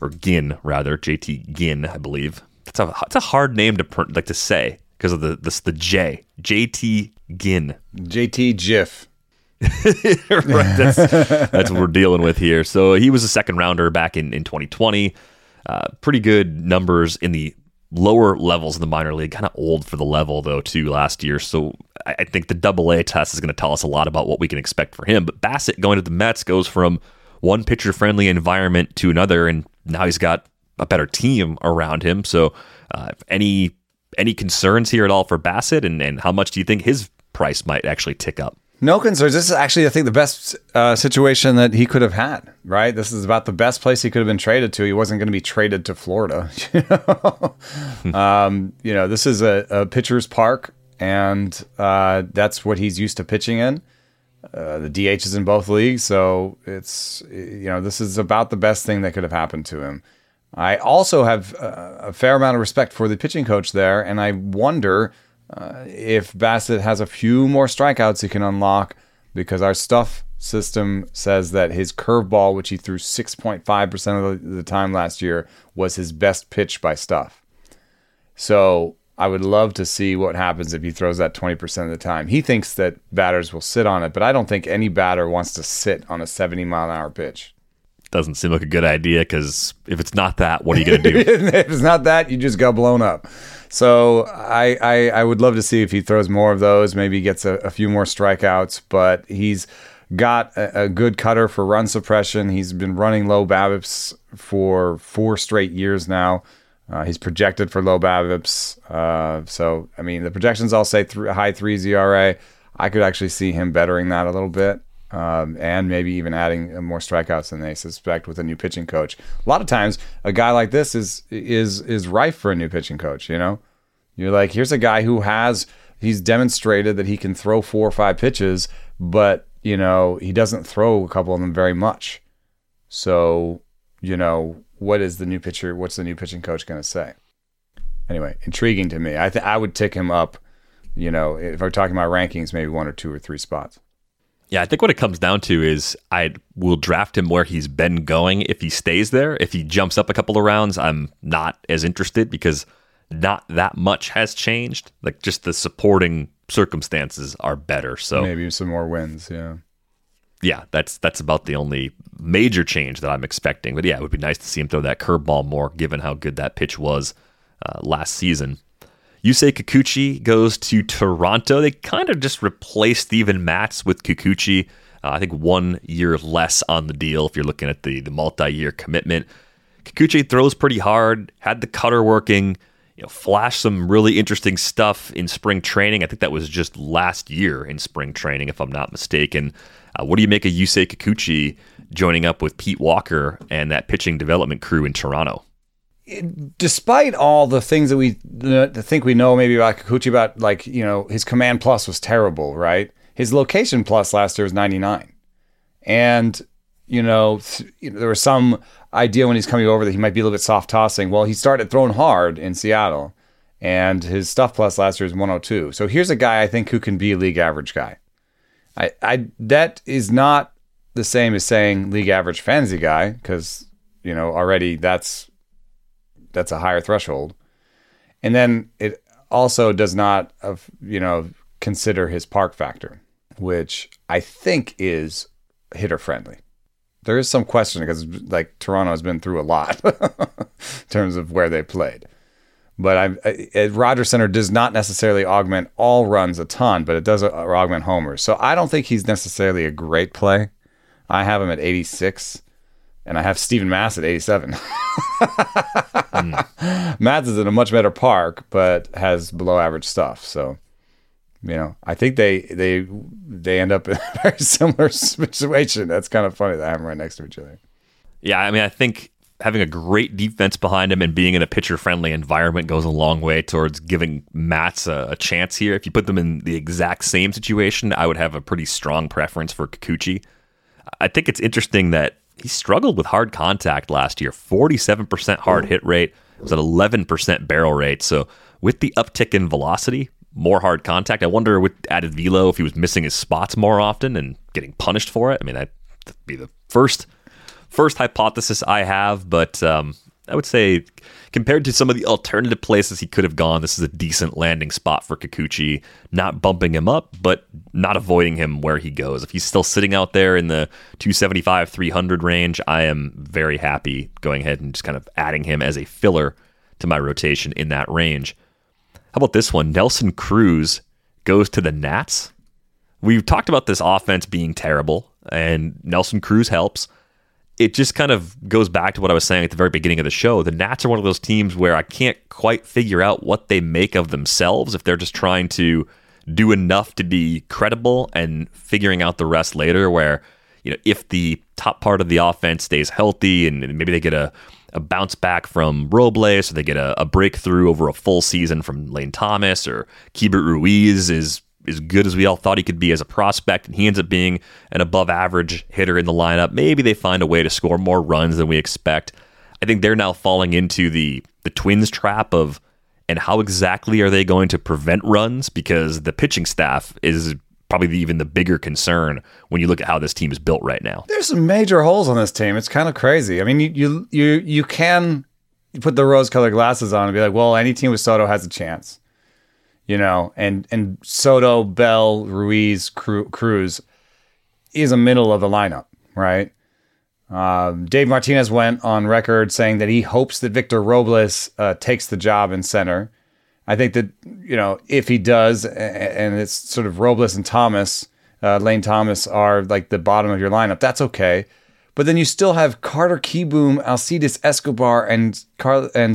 or Ginn rather, JT Ginn, I believe. That's a hard name to say because of the J. JT Ginn. JT Giff. Right, that's what we're dealing with here. So he was a second rounder back in 2020. Pretty good numbers in the lower levels of the minor league. Kind of old for the level though too last year. So I think the AA test is going to tell us a lot about what we can expect for him. But Bassett going to the Mets goes from one pitcher friendly environment to another, and now he's got a better team around him. So if any concerns here at all for Bassett, and how much do you think his price might actually tick up? No concerns. This is actually, I think, the best situation that he could have had, right? This is about the best place he could have been traded to. He wasn't going to be traded to Florida. This is a pitcher's park, and that's what he's used to pitching in. The DH is in both leagues, so it's, this is about the best thing that could have happened to him. I also have a fair amount of respect for the pitching coach there, and I wonder if Bassett has a few more strikeouts he can unlock, because our stuff system says that his curveball, which he threw 6.5% of the time last year, was his best pitch by stuff. So I would love to see what happens if he throws that 20% of the time. He thinks that batters will sit on it, but I don't think any batter wants to sit on a 70-mile-an-hour pitch. Doesn't seem like a good idea, because if it's not that, what are you going to do? If it's not that, you just got blown up. So I would love to see if he throws more of those, maybe gets a few more strikeouts, but he's got a good cutter for run suppression. He's been running low BABIPs for 4 straight years now. He's projected for low BABIPs. The projections all say high 3s ERA. I could actually see him bettering that a little bit. And maybe even adding more strikeouts than they suspect with a new pitching coach. A lot of times, a guy like this is rife for a new pitching coach. You're like, here's a guy who he's demonstrated that he can throw 4 or 5 pitches, but he doesn't throw a couple of them very much. So what's the new pitching coach going to say? Anyway, intriguing to me. I would tick him up. If we're talking about rankings, maybe 1 or 2 or 3 spots. Yeah, I think what it comes down to is I will draft him where he's been going if he stays there. If he jumps up a couple of rounds, I'm not as interested because not that much has changed. Like, just the supporting circumstances are better. So maybe some more wins, yeah. Yeah, that's about the only major change that I'm expecting. But yeah, it would be nice to see him throw that curveball more given how good that pitch was last season. Yusei Kikuchi goes to Toronto. They kind of just replaced Steven Matz with Kikuchi. I think 1 year less on the deal if you're looking at the multi-year commitment. Kikuchi throws pretty hard, had the cutter working, flashed some really interesting stuff in spring training. I think that was just last year in spring training, if I'm not mistaken. What do you make of Yusei Kikuchi joining up with Pete Walker and that pitching development crew in Toronto? Despite all the things that we think we know maybe about Kikuchi, about his command plus was terrible, right? His location plus last year was 99. And, there was some idea when he's coming over that he might be a little bit soft tossing. Well, he started throwing hard in Seattle, and his stuff plus last year was 102. So here's a guy I think who can be a league average guy. That is not the same as saying league average fantasy guy because, already that's a higher threshold. And then it also does not, consider his park factor, which I think is hitter friendly. There is some question because Toronto has been through a lot in terms of where they played. But Rogers Center does not necessarily augment all runs a ton, but it does augment homers. So I don't think he's necessarily a great play. I have him at 86. And I have Steven Matz at 87. Matz is in a much better park, but has below average stuff. So, I think they end up in a very similar situation. That's kind of funny that I have them right next to each other. Yeah, I think having a great defense behind him and being in a pitcher-friendly environment goes a long way towards giving Mats a chance here. If you put them in the exact same situation, I would have a pretty strong preference for Kikuchi. I think it's interesting that he struggled with hard contact last year. 47% hard hit rate. It was an 11% barrel rate. So with the uptick in velocity, more hard contact. I wonder with added velo if he was missing his spots more often and getting punished for it. I mean, that'd be the first hypothesis I have, but I would say compared to some of the alternative places he could have gone, this is a decent landing spot for Kikuchi. Not bumping him up, but not avoiding him where he goes. If he's still sitting out there in the 275-300 range, I am very happy going ahead and just kind of adding him as a filler to my rotation in that range. How about this one? Nelson Cruz goes to the Nats. We've talked about this offense being terrible, and Nelson Cruz helps. It just kind of goes back to what I was saying at the very beginning of the show. The Nats are one of those teams where I can't quite figure out what they make of themselves, if they're just trying to do enough to be credible and figuring out the rest later, where, you know, if the top part of the offense stays healthy and maybe they get a bounce back from Robles, or they get a breakthrough over a full season from Lane Thomas, or Keibert Ruiz is as good as we all thought he could be as a prospect, and he ends up being an above-average hitter in the lineup. Maybe they find a way to score more runs than we expect. I think they're now falling into the Twins trap of, and how exactly are they going to prevent runs? Because the pitching staff is probably even the bigger concern when you look at how this team is built right now. There's some major holes on this team. It's kind of crazy. I mean, you can put the rose-colored glasses on and be like, well, any team with Soto has a chance. You know, and Soto, Bell, Ruiz, Cruz is a middle of the lineup, right? Dave Martinez went on record saying that he hopes that Victor Robles takes the job in center. I think that, you know, if he does, and it's sort of Robles and Thomas, Lane Thomas are like the bottom of your lineup, that's okay. But then you still have Carter Kieboom, Alcides Escobar, and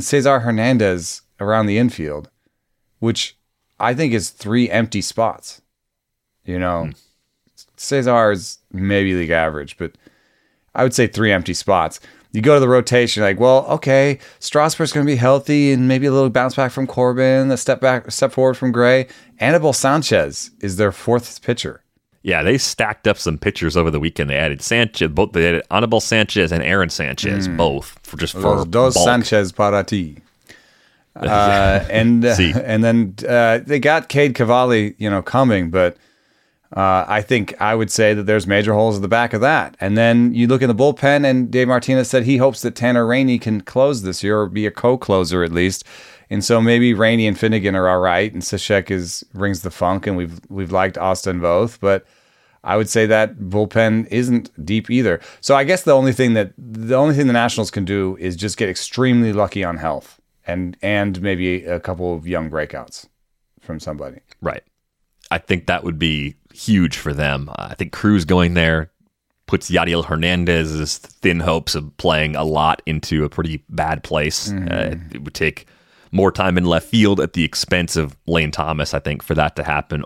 Cesar Hernandez around the infield, which I think it's three empty spots. You know, Cesar is maybe league average, but I would say three empty spots. You go to the rotation, like, well, okay, Strasburg's going to be healthy and maybe a little bounce back from Corbin, a step forward from Gray. Anibal Sanchez is their fourth pitcher. Yeah, they stacked up some pitchers over the weekend. They added Sanchez, both. They added Anibal Sanchez and Aaron Sanchez, both for just for dos bulk. Sanchez para ti. And then they got Cade Cavalli, you know, coming, but I think I would say that there's major holes at the back of that. And then you look in the bullpen, and Dave Martinez said he hopes that Tanner Rainey can close this year, or be a co-closer at least. And so maybe Rainey and Finnegan are all right, and Cishek brings the funk, and we've liked Austin both, but I would say that bullpen isn't deep either. So I guess the only thing the Nationals can do is just get extremely lucky on health. And maybe a couple of young breakouts from somebody. Right. I think that would be huge for them. I think Cruz going there puts Yadiel Hernandez's thin hopes of playing a lot into a pretty bad place. Mm-hmm. It would take more time in left field at the expense of Lane Thomas, I think, for that to happen.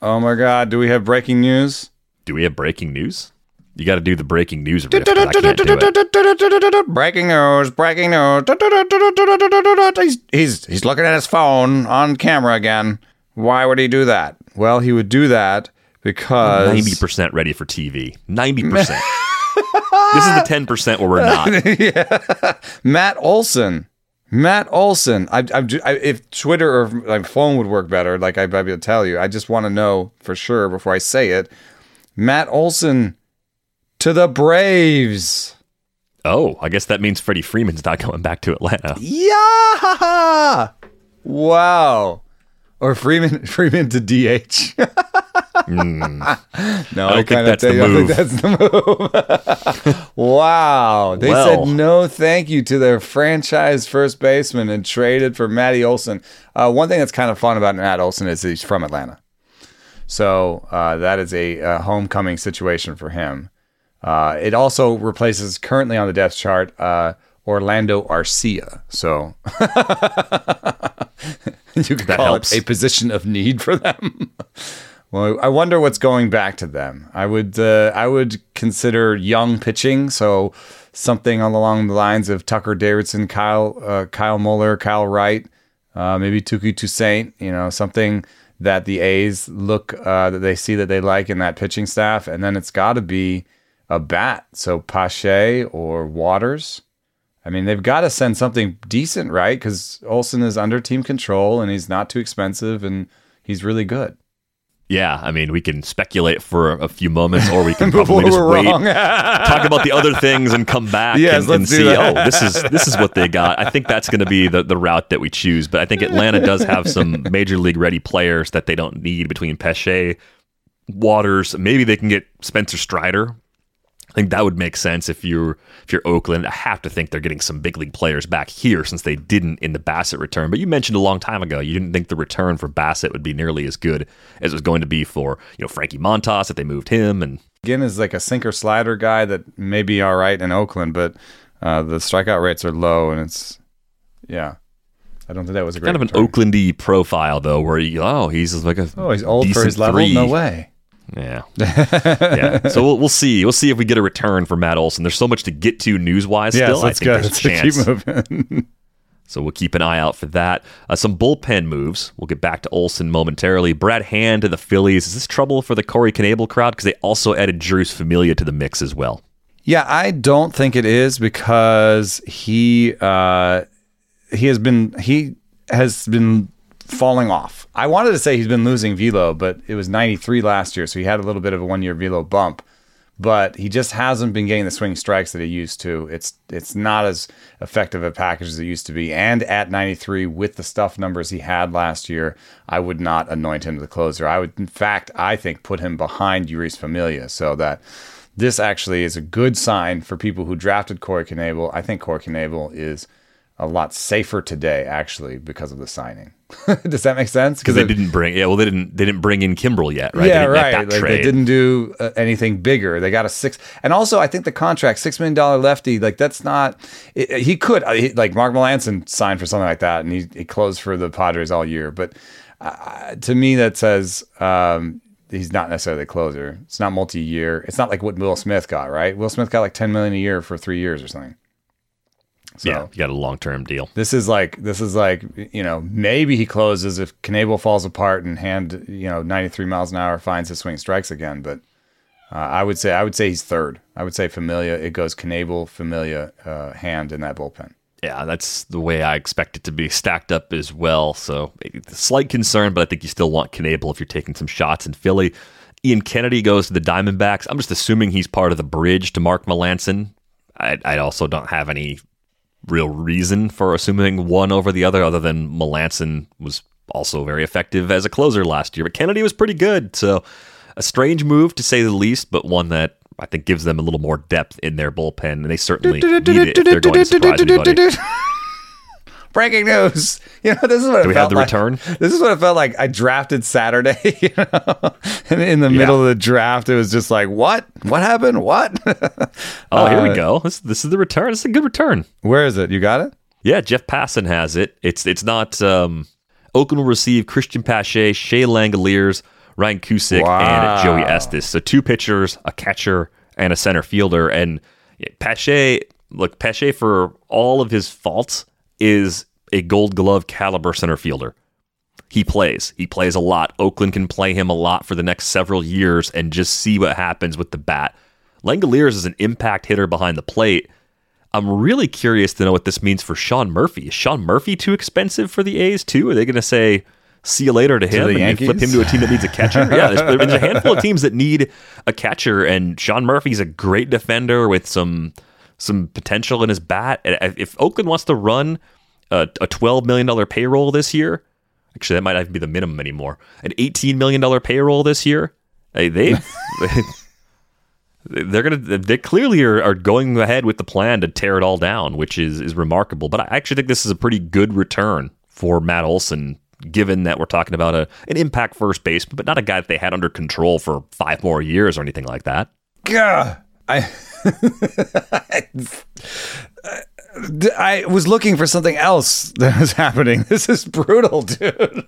Oh my God, do we have breaking news? Do we have breaking news? You got to do the breaking news riff, 'cause I can't do it. Breaking news, breaking news. He's looking at his phone on camera again. Why would he do that? Well, he would do that because... 90% ready for TV. 90%. This is the 10% where we're not. Yeah. Matt Olson. If Twitter or my phone would work better, like I'd be able to tell you, I just want to know for sure before I say it. Matt Olson to the Braves. Oh, I guess that means Freddie Freeman's not going back to Atlanta. Yeah! Wow. Or Freeman to DH. No, I kind of think that's the move. Wow. They said no thank you to their franchise first baseman and traded for Matty Olson. One thing that's kind of fun about Matt Olson is he's from Atlanta. So that is a homecoming situation for him. It also replaces currently on the depth chart Orlando Arcia. So you could call it a position of need for them. Well, I wonder what's going back to them. I would consider young pitching, so something along the lines of Tucker Davidson, Kyle Muller, Kyle Wright, maybe Tuki Toussaint. You know, something that the A's that they see that they like in that pitching staff, and then it's got to be a bat. So Pache or Waters. I mean, they've got to send something decent, right? Because Olsen is under team control, and he's not too expensive, and he's really good. Yeah, I mean, we can speculate for a few moments, or we can probably just wait, talk about the other things, and come back and see. Oh, this is what they got. I think that's going to be the route that we choose. But I think Atlanta does have some major league ready players that they don't need between Pache, Waters. Maybe they can get Spencer Strider. I think that would make sense if you're Oakland. I have to think they're getting some big league players back here since they didn't in the Bassett return. But you mentioned a long time ago you didn't think the return for Bassett would be nearly as good as it was going to be for, you know, Frankie Montas if they moved him. And again, is like a sinker slider guy that may be all right in Oakland, but the strikeout rates are low, and it's I don't think that was a great kind of return. An Oakland-y profile though, where he's like he's old for his level. No way. Yeah. So we'll see. We'll see if we get a return for Matt Olson. There's so much to get to news-wise still. Let's I think go. There's a chance. Keep moving. So we'll keep an eye out for that. Some bullpen moves. We'll get back to Olson momentarily. Brad Hand to the Phillies. Is this trouble for the Corey Knebel crowd? Because they also added Drus Familia to the mix as well. Yeah, I don't think it is because he has been falling off. I wanted to say he's been losing velo, but it was 93 last year, so he had a little bit of a one-year velo bump. But he just hasn't been getting the swing strikes that he used to. It's not as effective a package as it used to be. And at 93, with the stuff numbers he had last year, I would not anoint him the closer. I would, in fact, I think, put him behind Uris Familia, so that this actually is a good sign for people who drafted Corey Knebel. I think Corey Knebel is a lot safer today, actually, because of the signing. Does that make sense? Because they didn't bring in Kimbrel yet, right? Yeah, right. Like, they didn't do anything bigger. They got a $6 million, and also I think the contract $6 million lefty. Like that's not. He could like Mark Melancon signed for something like that, and he closed for the Padres all year. But to me, that says he's not necessarily a closer. It's not multi-year. It's not like what Will Smith got, right? Will Smith got like $10 million a year for 3 years or something. So, yeah, you got a long-term deal. This is like, you know, maybe he closes if Knebel falls apart and Hand, you know, 93 miles an hour finds his swing strikes again. But I would say he's third. I would say Familia. It goes Knebel, Familia, Hand in that bullpen. Yeah, that's the way I expect it to be stacked up as well. So slight concern, but I think you still want Knebel if you're taking some shots in Philly. Ian Kennedy goes to the Diamondbacks. I'm just assuming he's part of the bridge to Mark Melancon. I also don't have any real reason for assuming one over the other than Melancon was also very effective as a closer last year, but Kennedy was pretty good. So a strange move to say the least, but one that I think gives them a little more depth in their bullpen, and they certainly need it if they're going to surprise anybody. Breaking news. You know, this is what it felt like. Do we have the return? This is what it felt like. I drafted Saturday, you know, and in the middle of the draft, it was just like, what? What happened? What? Oh, here we go. This is the return. It's a good return. Where is it? You got it? Yeah, Jeff Passan has it. It's not. Oakland will receive Christian Pache, Shea Langoliers, Ryan Cusick, and Joey Estes. So two pitchers, a catcher, and a center fielder. And Pache, for all of his faults, is a Gold Glove caliber center fielder. He plays a lot. Oakland can play him a lot for the next several years and just see what happens with the bat. Langoliers is an impact hitter behind the plate. I'm really curious to know what this means for Sean Murphy. Is Sean Murphy too expensive for the A's, too? Are they going to say, see you later to him, and you flip him to a team that needs a catcher? Yeah, there's a handful of teams that need a catcher, and Sean Murphy's a great defender with some potential in his bat. And if Oakland wants to run a $12 million payroll this year, actually, that might not even be the minimum anymore, an $18 million payroll this year, they clearly are going ahead with the plan to tear it all down, which is remarkable. But I actually think this is a pretty good return for Matt Olson, given that we're talking about an impact first baseman, but not a guy that they had under control for 5 more years or anything like that. Gah! I was looking for something else that was happening. This is brutal, dude.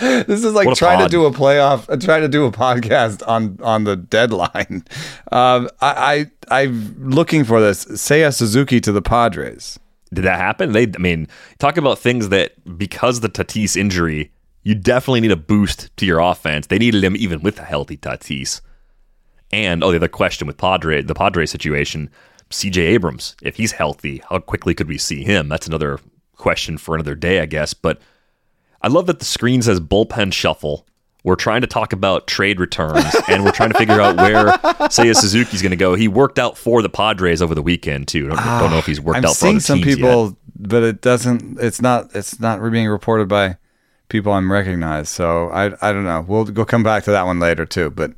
This is like trying to do a podcast on the deadline. I'm looking for this. Seiya Suzuki to the Padres. Did that happen? Talk about things that, because the Tatis injury, you definitely need a boost to your offense. They needed him even with a healthy Tatis. And the other question with the Padres situation, CJ Abrams, if he's healthy, how quickly could we see him? That's another question for another day, I guess. But I love that the screen says bullpen shuffle. We're trying to talk about trade returns, and we're trying to figure out where Seiya Suzuki's going to go. He worked out for the Padres over the weekend too. Don't know if he's worked out for other teams yet. I'm seeing some people, but it doesn't. It's not being reported by people I'm recognized. So I don't know. We'll come back to that one later too. But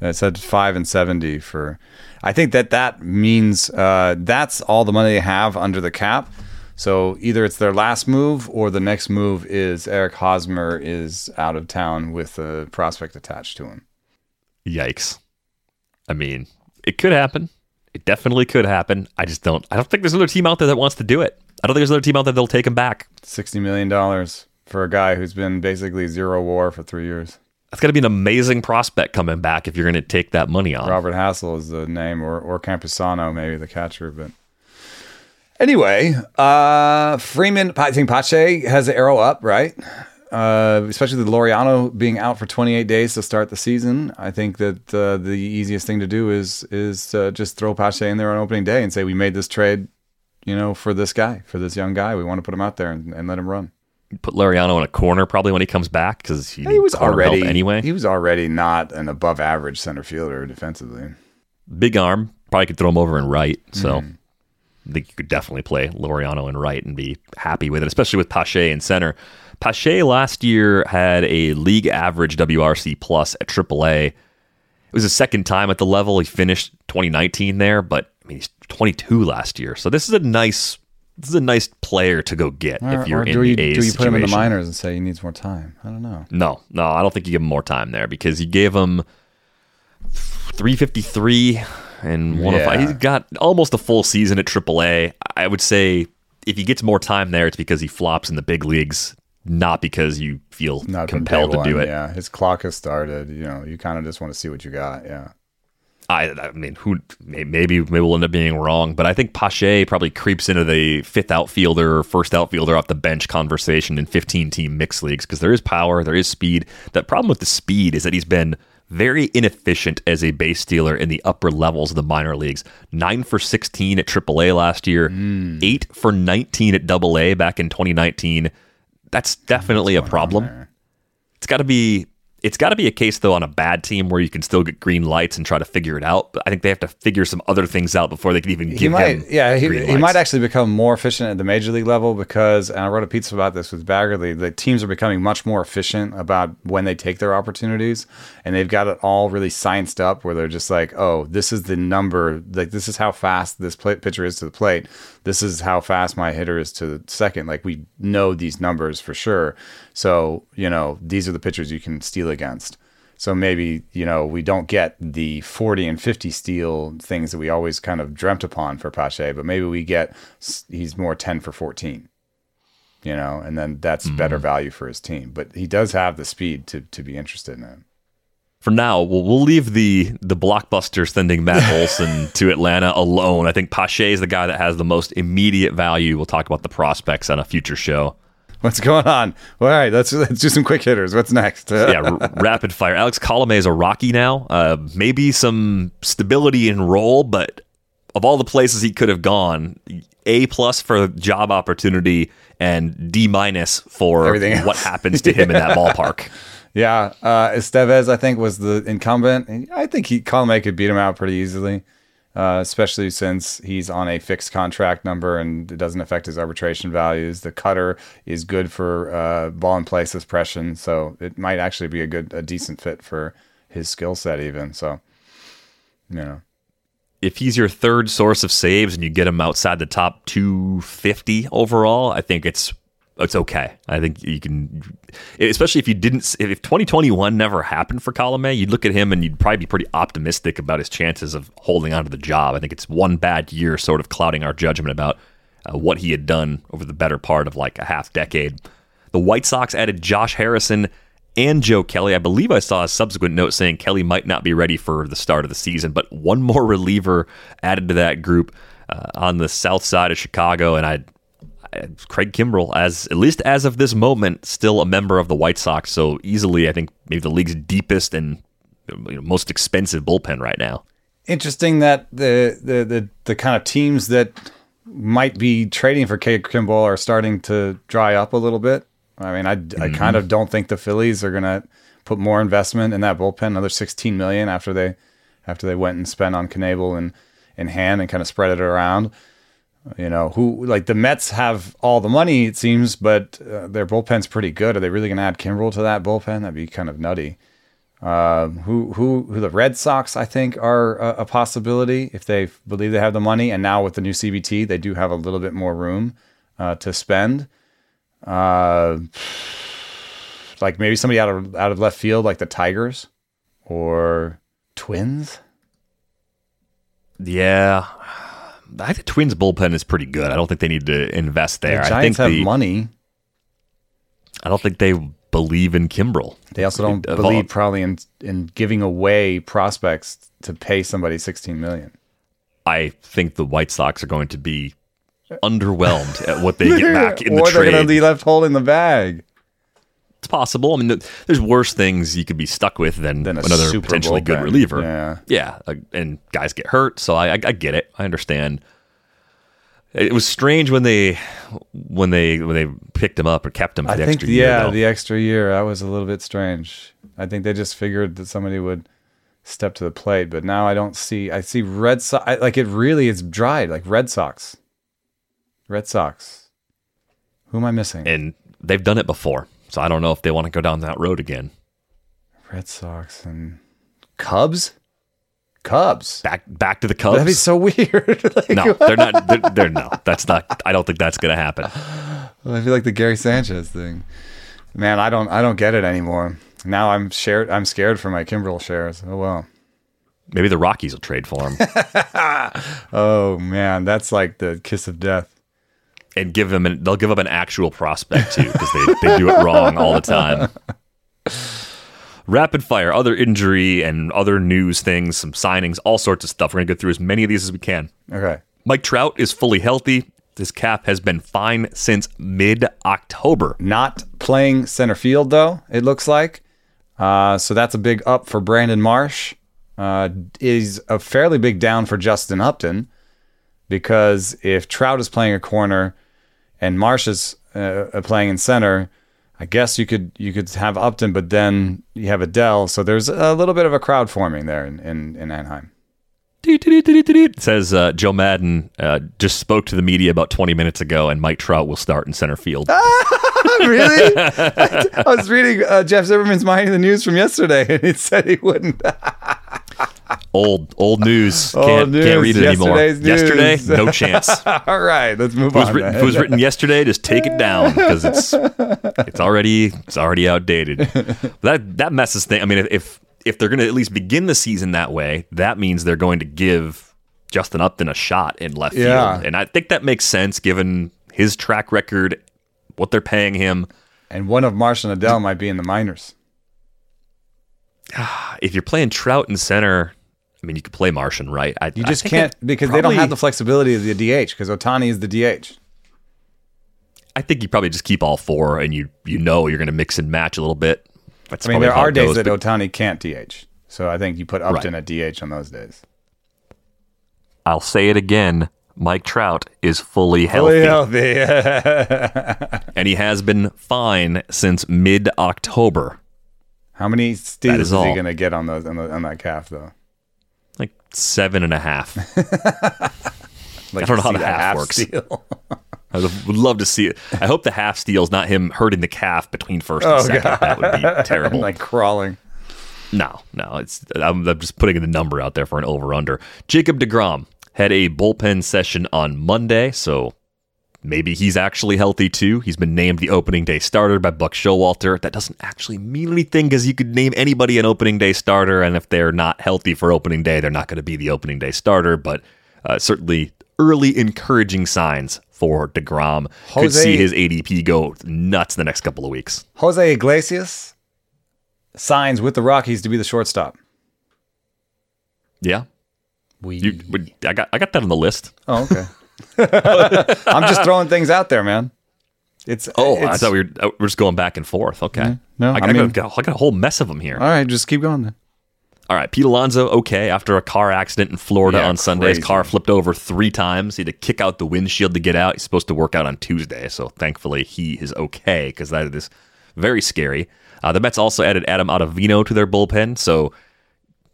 it said 5 and 70 for. I think that means that's all the money they have under the cap. So either it's their last move or the next move is Eric Hosmer is out of town with a prospect attached to him. Yikes. It could happen. It definitely could happen. I don't think there's another team out there that wants to do it. I don't think there's another team out there that'll take him back. $60 million for a guy who's been basically zero WAR for 3 years. That's got to be an amazing prospect coming back if you're going to take that money on. Robert Hassel is the name, or Campusano, maybe the catcher, but... Anyway, Freeman, I think Pache has the arrow up, right? Especially the Laureano being out for 28 days to start the season. I think that the easiest thing to do is just throw Pache in there on opening day and say, we made this trade, for this guy, for this young guy. We want to put him out there and let him run. Put Laureano in a corner probably when he comes back because he was already anyway. He was already not an above average center fielder defensively. Big arm, probably could throw him over and right, so... Mm. I think you could definitely play Laureano and right and be happy with it, especially with Pache in center. Pache last year had a league average WRC plus at AAA. It was his second time at the level. He finished 2019 there, but he's 22 last year. So this is a nice player to go get if you're in the A's situation. Do you put him in the minors and say he needs more time? I don't know. No, I don't think you give him more time there because you gave him 353. And 105. He's got almost a full season at AAA. I would say if he gets more time there, it's because he flops in the big leagues, not because you feel compelled to do it. Yeah, his clock has started. You kind of just want to see what you got. Yeah. Maybe we'll end up being wrong, but I think Pache probably creeps into the fifth outfielder, first outfielder off the bench conversation in 15-team mixed leagues because there is power, there is speed. The problem with the speed is that he's been very inefficient as a base stealer in the upper levels of the minor leagues. 9 for 16 at AAA last year, 8 for 19 at AA back in 2019. That's definitely a problem. It's got to be a case though on a bad team where you can still get green lights and try to figure it out. But I think they have to figure some other things out before they can even give him. Yeah, he might actually become more efficient at the major league level because, and I wrote a piece about this with Baggerly, the teams are becoming much more efficient about when they take their opportunities, and they've got it all really scienced up where they're just like, oh, this is the number, like this is how fast this pitcher is to the plate. This is how fast my hitter is to the second. Like we know these numbers for sure. So, these are the pitchers you can steal against. So maybe, we don't get the 40 and 50 steal things that we always kind of dreamt upon for Pache, but maybe we get, he's more 10 for 14, and then that's better value for his team. But he does have the speed to be interested in it. For now, we'll leave the blockbuster sending Matt Olson to Atlanta alone. I think Pache is the guy that has the most immediate value. We'll talk about the prospects on a future show. What's going on? Well, all right, let's do some quick hitters. What's next? Rapid fire. Alex Colomé is a Rocky now. Maybe some stability in role, but of all the places he could have gone, A+ for job opportunity and D- for everything what happens to him in that ballpark. Yeah, Estevez, I think, was the incumbent. And I think Colomé could beat him out pretty easily, especially since he's on a fixed contract number and it doesn't affect his arbitration values. The cutter is good for ball-in-play suppression, so it might actually be a decent fit for his skill set even. So, you know. If he's your third source of saves and you get him outside the top 250 overall, I think it's okay. I think you can, especially if 2021 never happened for Colomé, you'd look at him and you'd probably be pretty optimistic about his chances of holding onto the job. I think it's one bad year sort of clouding our judgment about what he had done over the better part of like a half decade. The White Sox added Josh Harrison and Joe Kelly. I believe I saw a subsequent note saying Kelly might not be ready for the start of the season, but one more reliever added to that group on the south side of Chicago, and Craig Kimbrell, at least as of this moment, still a member of the White Sox, so easily I think maybe the league's deepest and most expensive bullpen right now. Interesting that the kind of teams that might be trading for Craig Kimbrell are starting to dry up a little bit. I mean, I kind of don't think the Phillies are going to put more investment in that bullpen, another $16 million after they went and spent on Knebel and Hand and kind of spread it around. You know, who, like the Mets have all the money, it seems, but their bullpen's pretty good. Are they really going to add Kimbrel to that bullpen? That'd be kind of nutty. Who the Red Sox, I think, are a possibility if they believe they have the money. And now with the new CBT, they do have a little bit more room to spend. Like maybe somebody out of left field, like the Tigers or Twins. Yeah. I think the Twins bullpen is pretty good. I don't think they need to invest there. The Giants have money. I don't think they believe in Kimbrel. They also don't believe probably in giving away prospects to pay somebody $16 million. I think the White Sox are going to be underwhelmed at what they get back in the trade. Or they're going to be left holding the bag. It's possible. I mean, there's worse things you could be stuck with than another potentially good reliever. Yeah, and guys get hurt, so I get it. I understand. It was strange when they picked him up or kept him for the extra year. Yeah, the extra year. That was a little bit strange. I think they just figured that somebody would step to the plate, but now I don't see. I see Red Sox. Like it really is dried. Like Red Sox. Who am I missing? And they've done it before. So I don't know if they want to go down that road again. Red Sox and Cubs. Back to the Cubs. That'd be so weird. Like, no, they're not. They're no. That's not. I don't think that's going to happen. Well, I feel like the Gary Sanchez thing. Man, I don't get it anymore. Now I'm scared for my Kimbrel shares. Oh well. Maybe the Rockies will trade for him. Oh man, that's like the kiss of death. And they'll give up an actual prospect too, because they do it wrong all the time. Rapid fire, other injury and other news things, some signings, all sorts of stuff. We're going to go through as many of these as we can. Okay. Mike Trout is fully healthy. His calf has been fine since mid-October. Not playing center field, though, it looks like. So that's a big up for Brandon Marsh. Is a fairly big down for Justin Upton, because if Trout is playing a corner and Marsh is playing in center, I guess you could have Upton, but then you have Adele. So there's a little bit of a crowd forming there in Anaheim. It says Joe Madden just spoke to the media about 20 minutes ago, and Mike Trout will start in center field. Really? I was reading Jeff Zimmerman's Mind in the News from yesterday, and he said he wouldn't. Old news. Can't read it anymore. Yesterday, no chance. All right, let's move on. If it was written yesterday, just take it down, because it's already outdated. That messes things. I mean, if they're going to at least begin the season that way, that means they're going to give Justin Upton a shot in left field, and I think that makes sense given his track record, what they're paying him, and one of Marsh and Adele might be in the minors. If you're playing Trout in center, I mean, you could play Marsh and right. You just can't, because they don't have the flexibility of the DH, because Ohtani is the DH. I think you probably just keep all four, and you know you're going to mix and match a little bit. That's I mean, there are days that Ohtani can't DH, so I think you put Upton at DH on those days. I'll say it again. Mike Trout is fully healthy. And he has been fine since mid-October. How many steals is he going to get on that calf, though? Like 7.5. Like I don't know how the half works. I would love to see it. I hope the half steal's not him hurting the calf between first and second. God. That would be terrible. Like crawling. No. I'm just putting the number out there for an over-under. Jacob DeGrom had a bullpen session on Monday, so maybe he's actually healthy too. He's been named the opening day starter by Buck Showalter. That doesn't actually mean anything because you could name anybody an opening day starter, and if they're not healthy for opening day, they're not going to be the opening day starter, but certainly early encouraging signs for DeGrom. Could see his ADP go nuts the next couple of weeks. Jose Iglesias signs with the Rockies to be the shortstop. Yeah. I got that on the list. Oh, okay. I'm just throwing things out there, man. I thought we're just going back and forth. Okay. Mm-hmm. No, I got a whole mess of them here. All right, just keep going then. All right, Pete Alonso, okay, after a car accident in Florida on Sunday. His car flipped over 3 times. He had to kick out the windshield to get out. He's supposed to work out on Tuesday, so thankfully he is okay because that is very scary. The Mets also added Adam Ottavino to their bullpen, so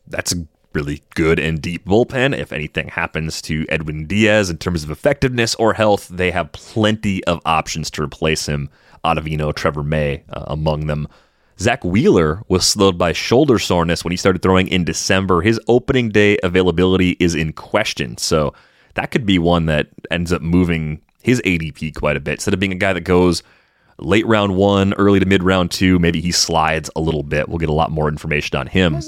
that's a really good and deep bullpen. If anything happens to Edwin Diaz in terms of effectiveness or health, they have plenty of options to replace him. Ottavino, Trevor May among them. Zach Wheeler was slowed by shoulder soreness when he started throwing in December. His opening day availability is in question, so that could be one that ends up moving his ADP quite a bit. Instead of being a guy that goes late round 1, early to mid round 2, maybe he slides a little bit. We'll get a lot more information on him in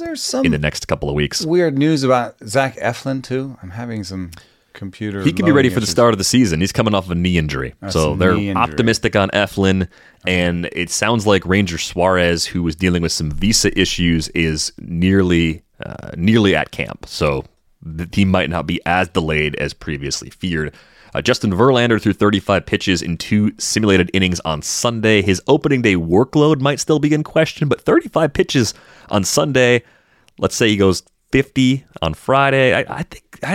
the next couple of weeks. Weird news about Zach Eflin, too. I'm having some computer. He can be ready for the start of the season. He's coming off of a knee injury. So they're optimistic on Eflin. And it sounds like Ranger Suarez, who was dealing with some visa issues, is nearly at camp. So the team might not be as delayed as previously feared. Justin Verlander threw 35 pitches in 2 simulated innings on Sunday. His opening day workload might still be in question, but 35 pitches on Sunday, let's say he goes 50 on Friday. I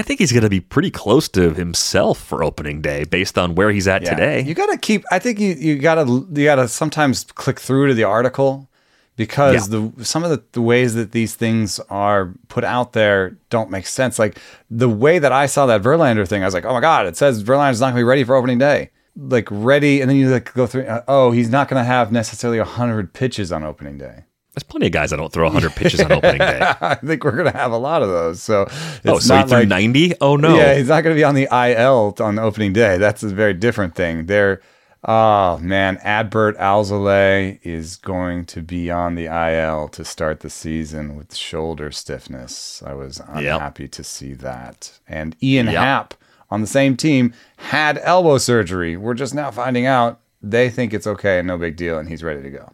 think he's going to be pretty close to himself for opening day based on where he's at today. You got to keep. I think you got to sometimes click through to the article because some of the ways that these things are put out there don't make sense. Like the way that I saw that Verlander thing, I was like, oh my god, it says Verlander's not going to be ready for opening day. Like ready, and then you like go through. Oh, he's not going to have necessarily 100 pitches on opening day. There's plenty of guys that don't throw 100 pitches on opening day. I think we're going to have a lot of those. So it's so he threw 90? Oh, no. Yeah, he's not going to be on the IL on opening day. That's a very different thing. Adbert Alzolay is going to be on the IL to start the season with shoulder stiffness. I was unhappy to see that. And Ian Happ on the same team had elbow surgery. We're just now finding out they think it's okay and no big deal, and he's ready to go.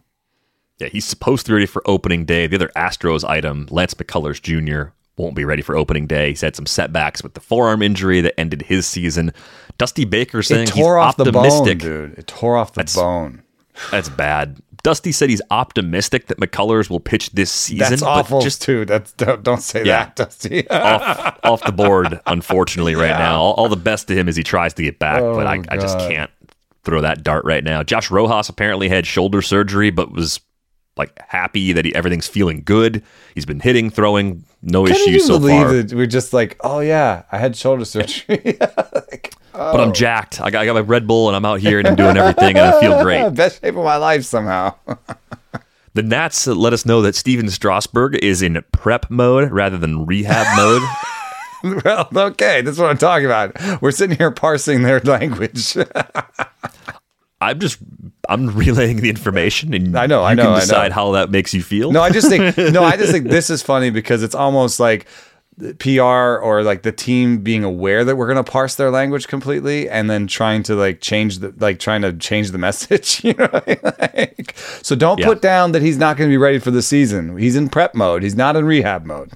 Yeah, he's supposed to be ready for opening day. The other Astros item, Lance McCullers Jr., won't be ready for opening day. He's had some setbacks with the forearm injury that ended his season. Dusty Baker saying he's optimistic. It tore off the bone. That's bad. Dusty said he's optimistic that McCullers will pitch this season. That's awful, too. Don't say that, Dusty. off the board, unfortunately, right now. All the best to him as he tries to get back, but I just can't throw that dart right now. Josh Rojas apparently had shoulder surgery, but was happy that everything's feeling good. He's been hitting, throwing, no issues so far. That we're just like, oh yeah, I had shoulder surgery. But I'm jacked. I got my Red Bull and I'm out here and I'm doing everything and I feel great. Best shape of my life somehow. The Nats let us know that Steven Strasburg is in prep mode rather than rehab mode. Well, okay, that's what I'm talking about. We're sitting here parsing their language. I'm relaying the information, and you can decide how that makes you feel. I just think this is funny because it's almost like PR or like the team being aware that we're going to parse their language completely, and then trying to change the message. You know, so don't put down that he's not going to be ready for the season. He's in prep mode. He's not in rehab mode.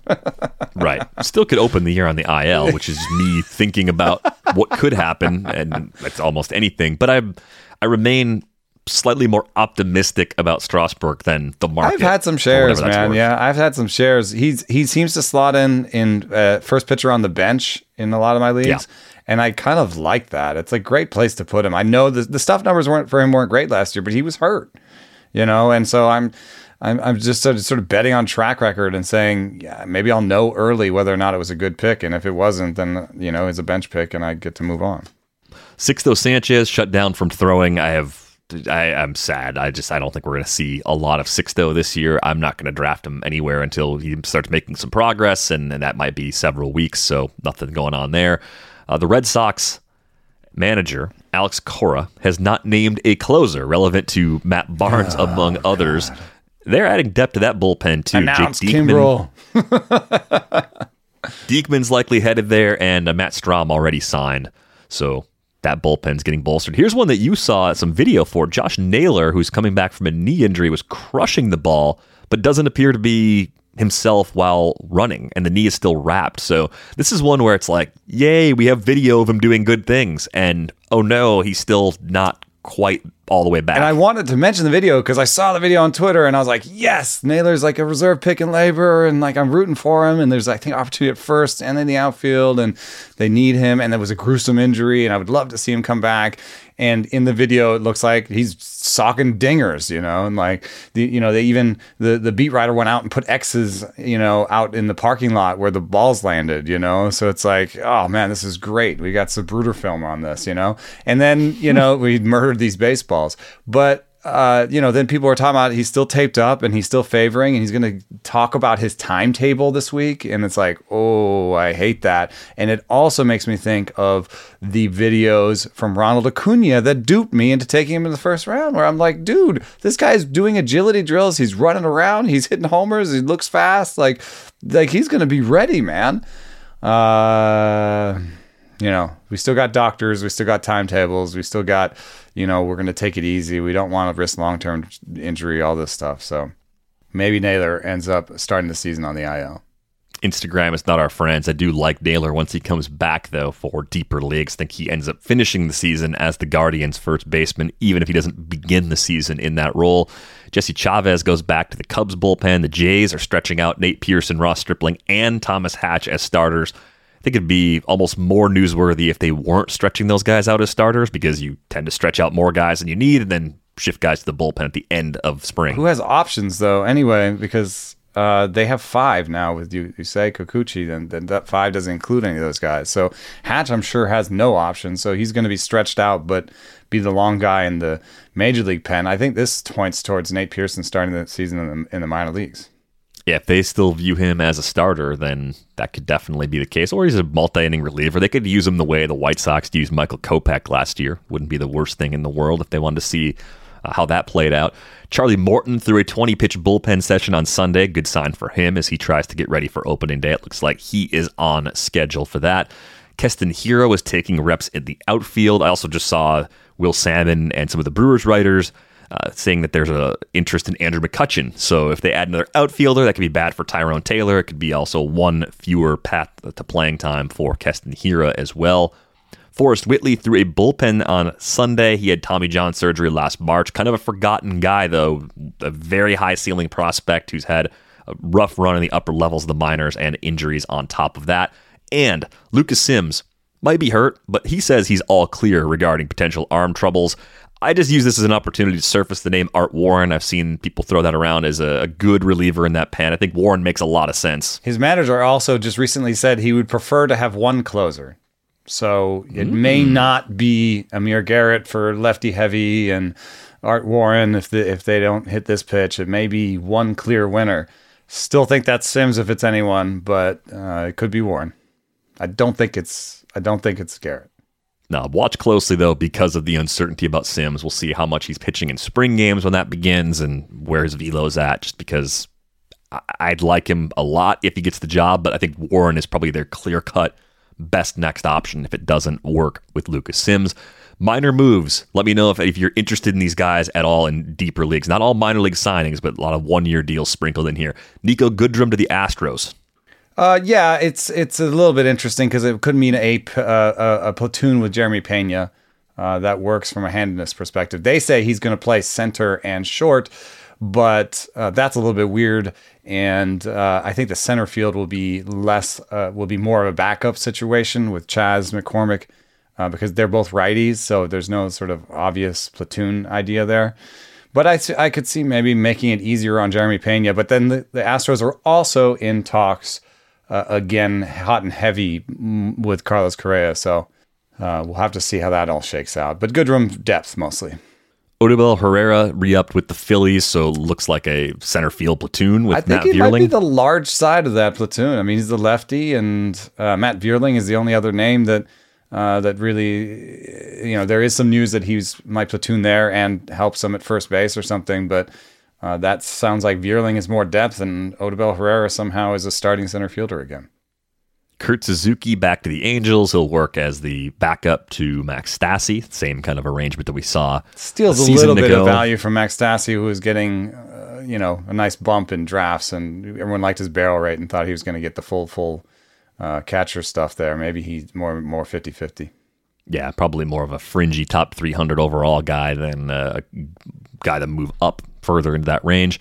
Right. Still could open the year on the IL, which is me thinking about what could happen, and that's almost anything. But I'm. I remain slightly more optimistic about Strasburg than the market. I've had some shares, man. Yeah, I've had some shares. He seems to slot in first pitcher on the bench in a lot of my leagues. Yeah. And I kind of like that. It's a great place to put him. I know the stuff numbers weren't great last year, but he was hurt, you know. And so I'm just sort of betting on track record and saying, yeah, maybe I'll know early whether or not it was a good pick. And if it wasn't, then, you know, it's a bench pick and I get to move on. Sixto Sanchez shut down from throwing. I'm sad. I don't think we're going to see a lot of Sixto this year. I'm not going to draft him anywhere until he starts making some progress, and that might be several weeks. So nothing going on there. The Red Sox manager, Alex Cora, has not named a closer relevant to Matt Barnes, among others. God. They're adding depth to that bullpen, too. Announce Jake Diekman. Diekman's likely headed there, and Matt Strahm already signed. So that bullpen's getting bolstered. Here's one that you saw some video for. Josh Naylor, who's coming back from a knee injury, was crushing the ball, but doesn't appear to be himself while running, and the knee is still wrapped. So this is one where it's like, yay, we have video of him doing good things, and oh no, he's still not quite all the way back. And I wanted to mention the video because I saw the video on Twitter and I was like, yes, Naylor's like a reserve pick in labor, and like I'm rooting for him, and there's, I think, opportunity at first and in the outfield, and they need him, and there was a gruesome injury, and I would love to see him come back. And in the video, it looks like he's socking dingers, you know, and like, the, you know, they even, the beat writer went out and put X's, you know, out in the parking lot where the balls landed, you know. So it's like, oh man, this is great. We got some Bruder film on this, you know. And then, you know, we murdered these baseballs. But, you know, then people are talking about he's still taped up and he's still favoring, and he's going to talk about his timetable this week. And it's like, oh, I hate that. And it also makes me think of the videos from Ronald Acuna that duped me into taking him in the first round, where I'm like, dude, this guy's doing agility drills. He's running around. He's hitting homers. He looks fast. Like he's going to be ready, man. You know, we still got doctors, we still got timetables, we still got, you know, we're going to take it easy. We don't want to risk long-term injury, all this stuff. So maybe Naylor ends up starting the season on the IL. Instagram is not our friends. I do like Naylor once he comes back, though, for deeper leagues. I think he ends up finishing the season as the Guardians' first baseman, even if he doesn't begin the season in that role. Jesse Chavez goes back to the Cubs bullpen. The Jays are stretching out Nate Pearson, Ross Stripling, and Thomas Hatch as starters. I think it'd be almost more newsworthy if they weren't stretching those guys out as starters, because you tend to stretch out more guys than you need and then shift guys to the bullpen at the end of spring. Who has options, though, anyway, because they have five now with Yusei Kikuchi, then that five doesn't include any of those guys. So Hatch, I'm sure, has no options, so he's going to be stretched out but be the long guy in the major league pen. I think this points towards Nate Pearson starting the season in the minor leagues. Yeah, if they still view him as a starter, then that could definitely be the case. Or he's a multi-inning reliever. They could use him the way the White Sox used Michael Kopech last year. Wouldn't be the worst thing in the world if they wanted to see how that played out. Charlie Morton threw a 20-pitch bullpen session on Sunday. Good sign for him as he tries to get ready for opening day. It looks like he is on schedule for that. Keston Hiura is taking reps in the outfield. I also just saw Will Salmon and some of the Brewers writers saying that there's a interest in Andrew McCutchen. So if they add another outfielder, that could be bad for Tyrone Taylor. It could be also one fewer path to playing time for Keston Hiura as well. Forrest Whitley threw a bullpen on Sunday. He had Tommy John surgery last March. Kind of a forgotten guy, though. A very high ceiling prospect who's had a rough run in the upper levels of the minors and injuries on top of that. And Lucas Sims might be hurt, but he says he's all clear regarding potential arm troubles. I just use this as an opportunity to surface the name Art Warren. I've seen people throw that around as a good reliever in that pen. I think Warren makes a lot of sense. His manager also just recently said he would prefer to have one closer. So it may not be Amir Garrett for lefty heavy and Art Warren if they don't hit this pitch. It may be one clear winner. Still think that's Sims if it's anyone, but it could be Warren. I don't think it's Garrett. Now, watch closely, though, because of the uncertainty about Sims. We'll see how much he's pitching in spring games when that begins and where his velo's at, just because I'd like him a lot if he gets the job, but I think Warren is probably their clear-cut best next option if it doesn't work with Lucas Sims. Minor moves. Let me know if you're interested in these guys at all in deeper leagues. Not all minor league signings, but a lot of one-year deals sprinkled in here. Nico Goodrum to the Astros. Yeah, it's a little bit interesting because it could mean a platoon with Jeremy Pena. that works from a handedness perspective. They say he's going to play center and short, but that's a little bit weird. And I think the center field will be less, will be more of a backup situation with Chaz McCormick because they're both righties. So there's no sort of obvious platoon idea there. But I could see maybe making it easier on Jeremy Pena. But then the Astros are also in talks again, hot and heavy with Carlos Correa. So we'll have to see how that all shakes out. But good room depth mostly. Odubel Herrera re-upped with the Phillies, so looks like a center field platoon with Matt Vierling. I think he might be the large side of that platoon. I mean, he's the lefty, and Matt Vierling is the only other name that that really, you know, there is some news that he's my platoon there and helps him at first base or something, but that sounds like Vierling is more depth, and Odubel Herrera somehow is a starting center fielder again. Kurt Suzuki back to the Angels. He'll work as the backup to Max Stassi. Same kind of arrangement that we saw. Steals a little bit of value from Max Stassi, who was getting, you know, a nice bump in drafts, and everyone liked his barrel rate and thought he was going to get the full catcher stuff there. Maybe he's more 50-50. Yeah, probably more of a fringy top 300 overall guy than a guy that move up further into that range.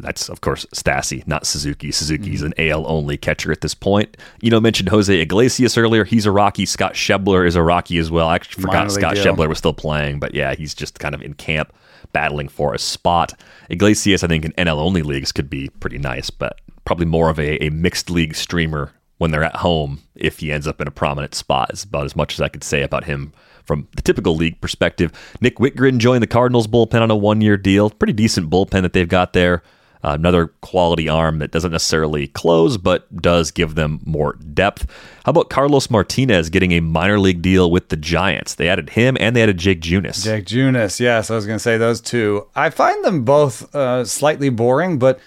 That's, of course, Stassi, not Suzuki. Suzuki's an AL-only catcher at this point. You know, mentioned Jose Iglesias earlier. He's a Rocky. Scott Schebler is a Rocky as well. I actually forgot Scott Schebler was still playing, but yeah, he's just kind of in camp battling for a spot. Iglesias, I think, in NL-only leagues could be pretty nice, but probably more of a mixed league streamer when they're at home if he ends up in a prominent spot. It's about as much as I could say about him from the typical league perspective. Nick Whitgren joined the Cardinals bullpen on a one-year deal. Pretty decent bullpen that they've got there. Another quality arm that doesn't necessarily close, but does give them more depth. How about Carlos Martinez getting a minor league deal with the Giants? They added him and they added Jake Junis. Jake Junis, yes. I was going to say those two. I find them both slightly boring, but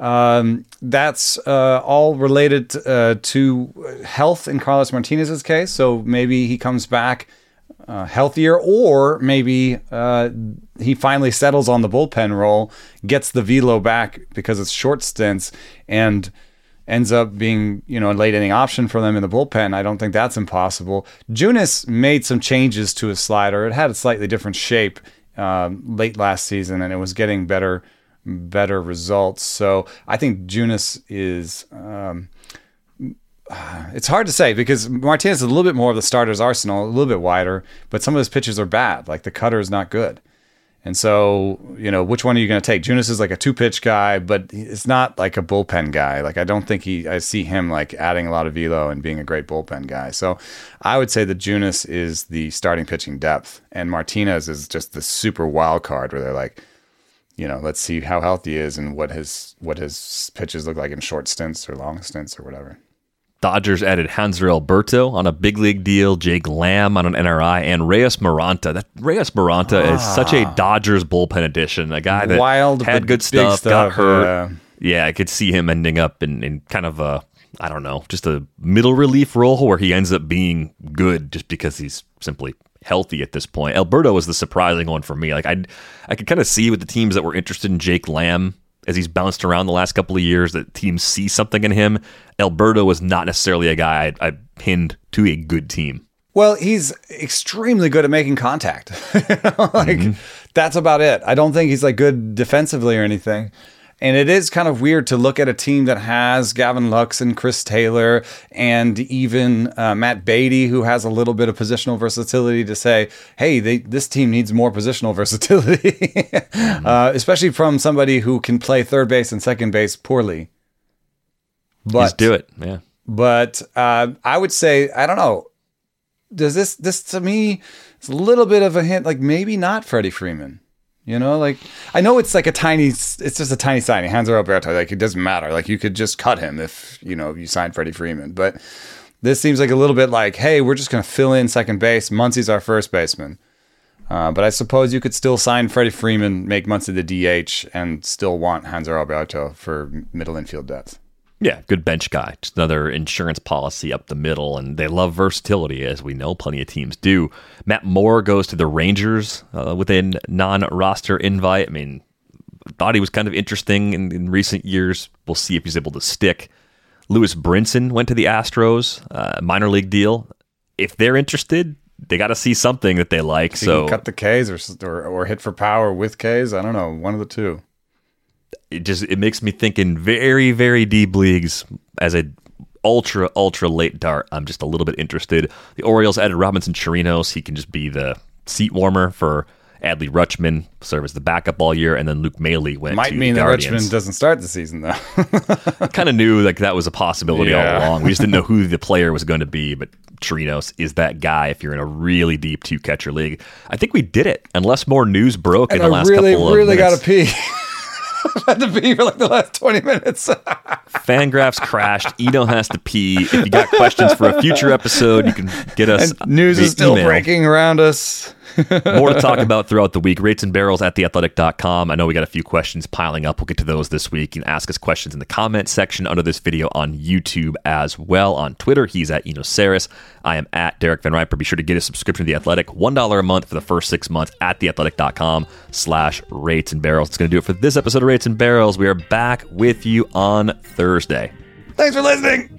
that's all related to health in Carlos Martinez's case. So maybe he comes back healthier, or maybe he finally settles on the bullpen role, gets the velo back because it's short stints, and ends up being, you know, a late inning option for them in the bullpen. I don't think that's impossible. Junis made some changes to his slider. It had a slightly different shape late last season, and it was getting better results. So I think Junis is it's hard to say because Martinez is a little bit more of the starter's arsenal, a little bit wider, but some of his pitches are bad. Like the cutter is not good. And so, you know, which one are you going to take? Junis is like a two-pitch guy, but it's not like a bullpen guy. Like I don't think I see him like adding a lot of velo and being a great bullpen guy. So I would say that Junis is the starting pitching depth and Martinez is just the super wild card where they're like, you know, let's see how healthy he is and what his pitches look like in short stints or long stints or whatever. Dodgers added Hanser Alberto on a big league deal, Jake Lamb on an NRI, and Reyes Maranta. That Reyes Maranta is such a Dodgers bullpen addition. A guy that had good stuff, got hurt. Yeah, I could see him ending up in kind of a, I don't know, just a middle relief role where he ends up being good just because he's simply healthy at this point. Alberto was the surprising one for me. Like I could kind of see with the teams that were interested in Jake Lamb, as he's bounced around the last couple of years, that teams see something in him. Alberto was not necessarily a guy I pinned to a good team. Well, he's extremely good at making contact. That's about it. I don't think he's like good defensively or anything. And it is kind of weird to look at a team that has Gavin Lux and Chris Taylor and even Matt Beatty, who has a little bit of positional versatility, to say, hey, this team needs more positional versatility, especially from somebody who can play third base and second base poorly. Just do it. Yeah. But I would say, I don't know. Does this to me, it's a little bit of a hint, like maybe not Freddie Freeman. You know, like, I know it's like it's just a tiny signing. Hanser Alberto, like, it doesn't matter. Like, you could just cut him if, you know, you signed Freddie Freeman. But this seems like a little bit like, hey, we're just going to fill in second base. Muncy's our first baseman. But I suppose you could still sign Freddie Freeman, make Muncy the DH, and still want Hanser Alberto for middle infield depth. Yeah, good bench guy. Just another insurance policy up the middle, and they love versatility, as we know plenty of teams do. Matt Moore goes to the Rangers with a non-roster invite. I mean, thought he was kind of interesting in recent years. We'll see if he's able to stick. Lewis Brinson went to the Astros, minor league deal. If they're interested, they got to see something that they like. So you can cut the K's or hit for power with K's. I don't know, one of the two. It makes me think in very, very deep leagues as a ultra, ultra late dart. I'm just a little bit interested. The Orioles added Robinson Chirinos. He can just be the seat warmer for Adley Rutschman, serve as the backup all year, and then Luke Maley went to the Guardians. Might mean that Rutschman doesn't start the season, though. I kind of knew like that was a possibility all along. We just didn't know who the player was going to be, but Chirinos is that guy if you're in a really deep two-catcher league. I think we did it, unless more news broke in the last couple of minutes. I really got to pee. I've had to pee for like the last 20 minutes. Fangraphs crashed. Eno has to pee. If you got questions for a future episode, you can get us. And news is still breaking around us. More to talk about throughout the week. Rates and barrels at theathletic.com. I know we got a few questions piling up. We'll get to those this week. You can ask us questions in the comment section under this video on YouTube as well. On Twitter, he's at Eno Saris. I am at Derek Van Riper. Be sure to get a subscription to The Athletic. $1 a month for the first 6 months at theathletic.com/rates and barrels. It's going to do it for this episode of Rates and Barrels. We are back with you on Thursday. Thanks for listening.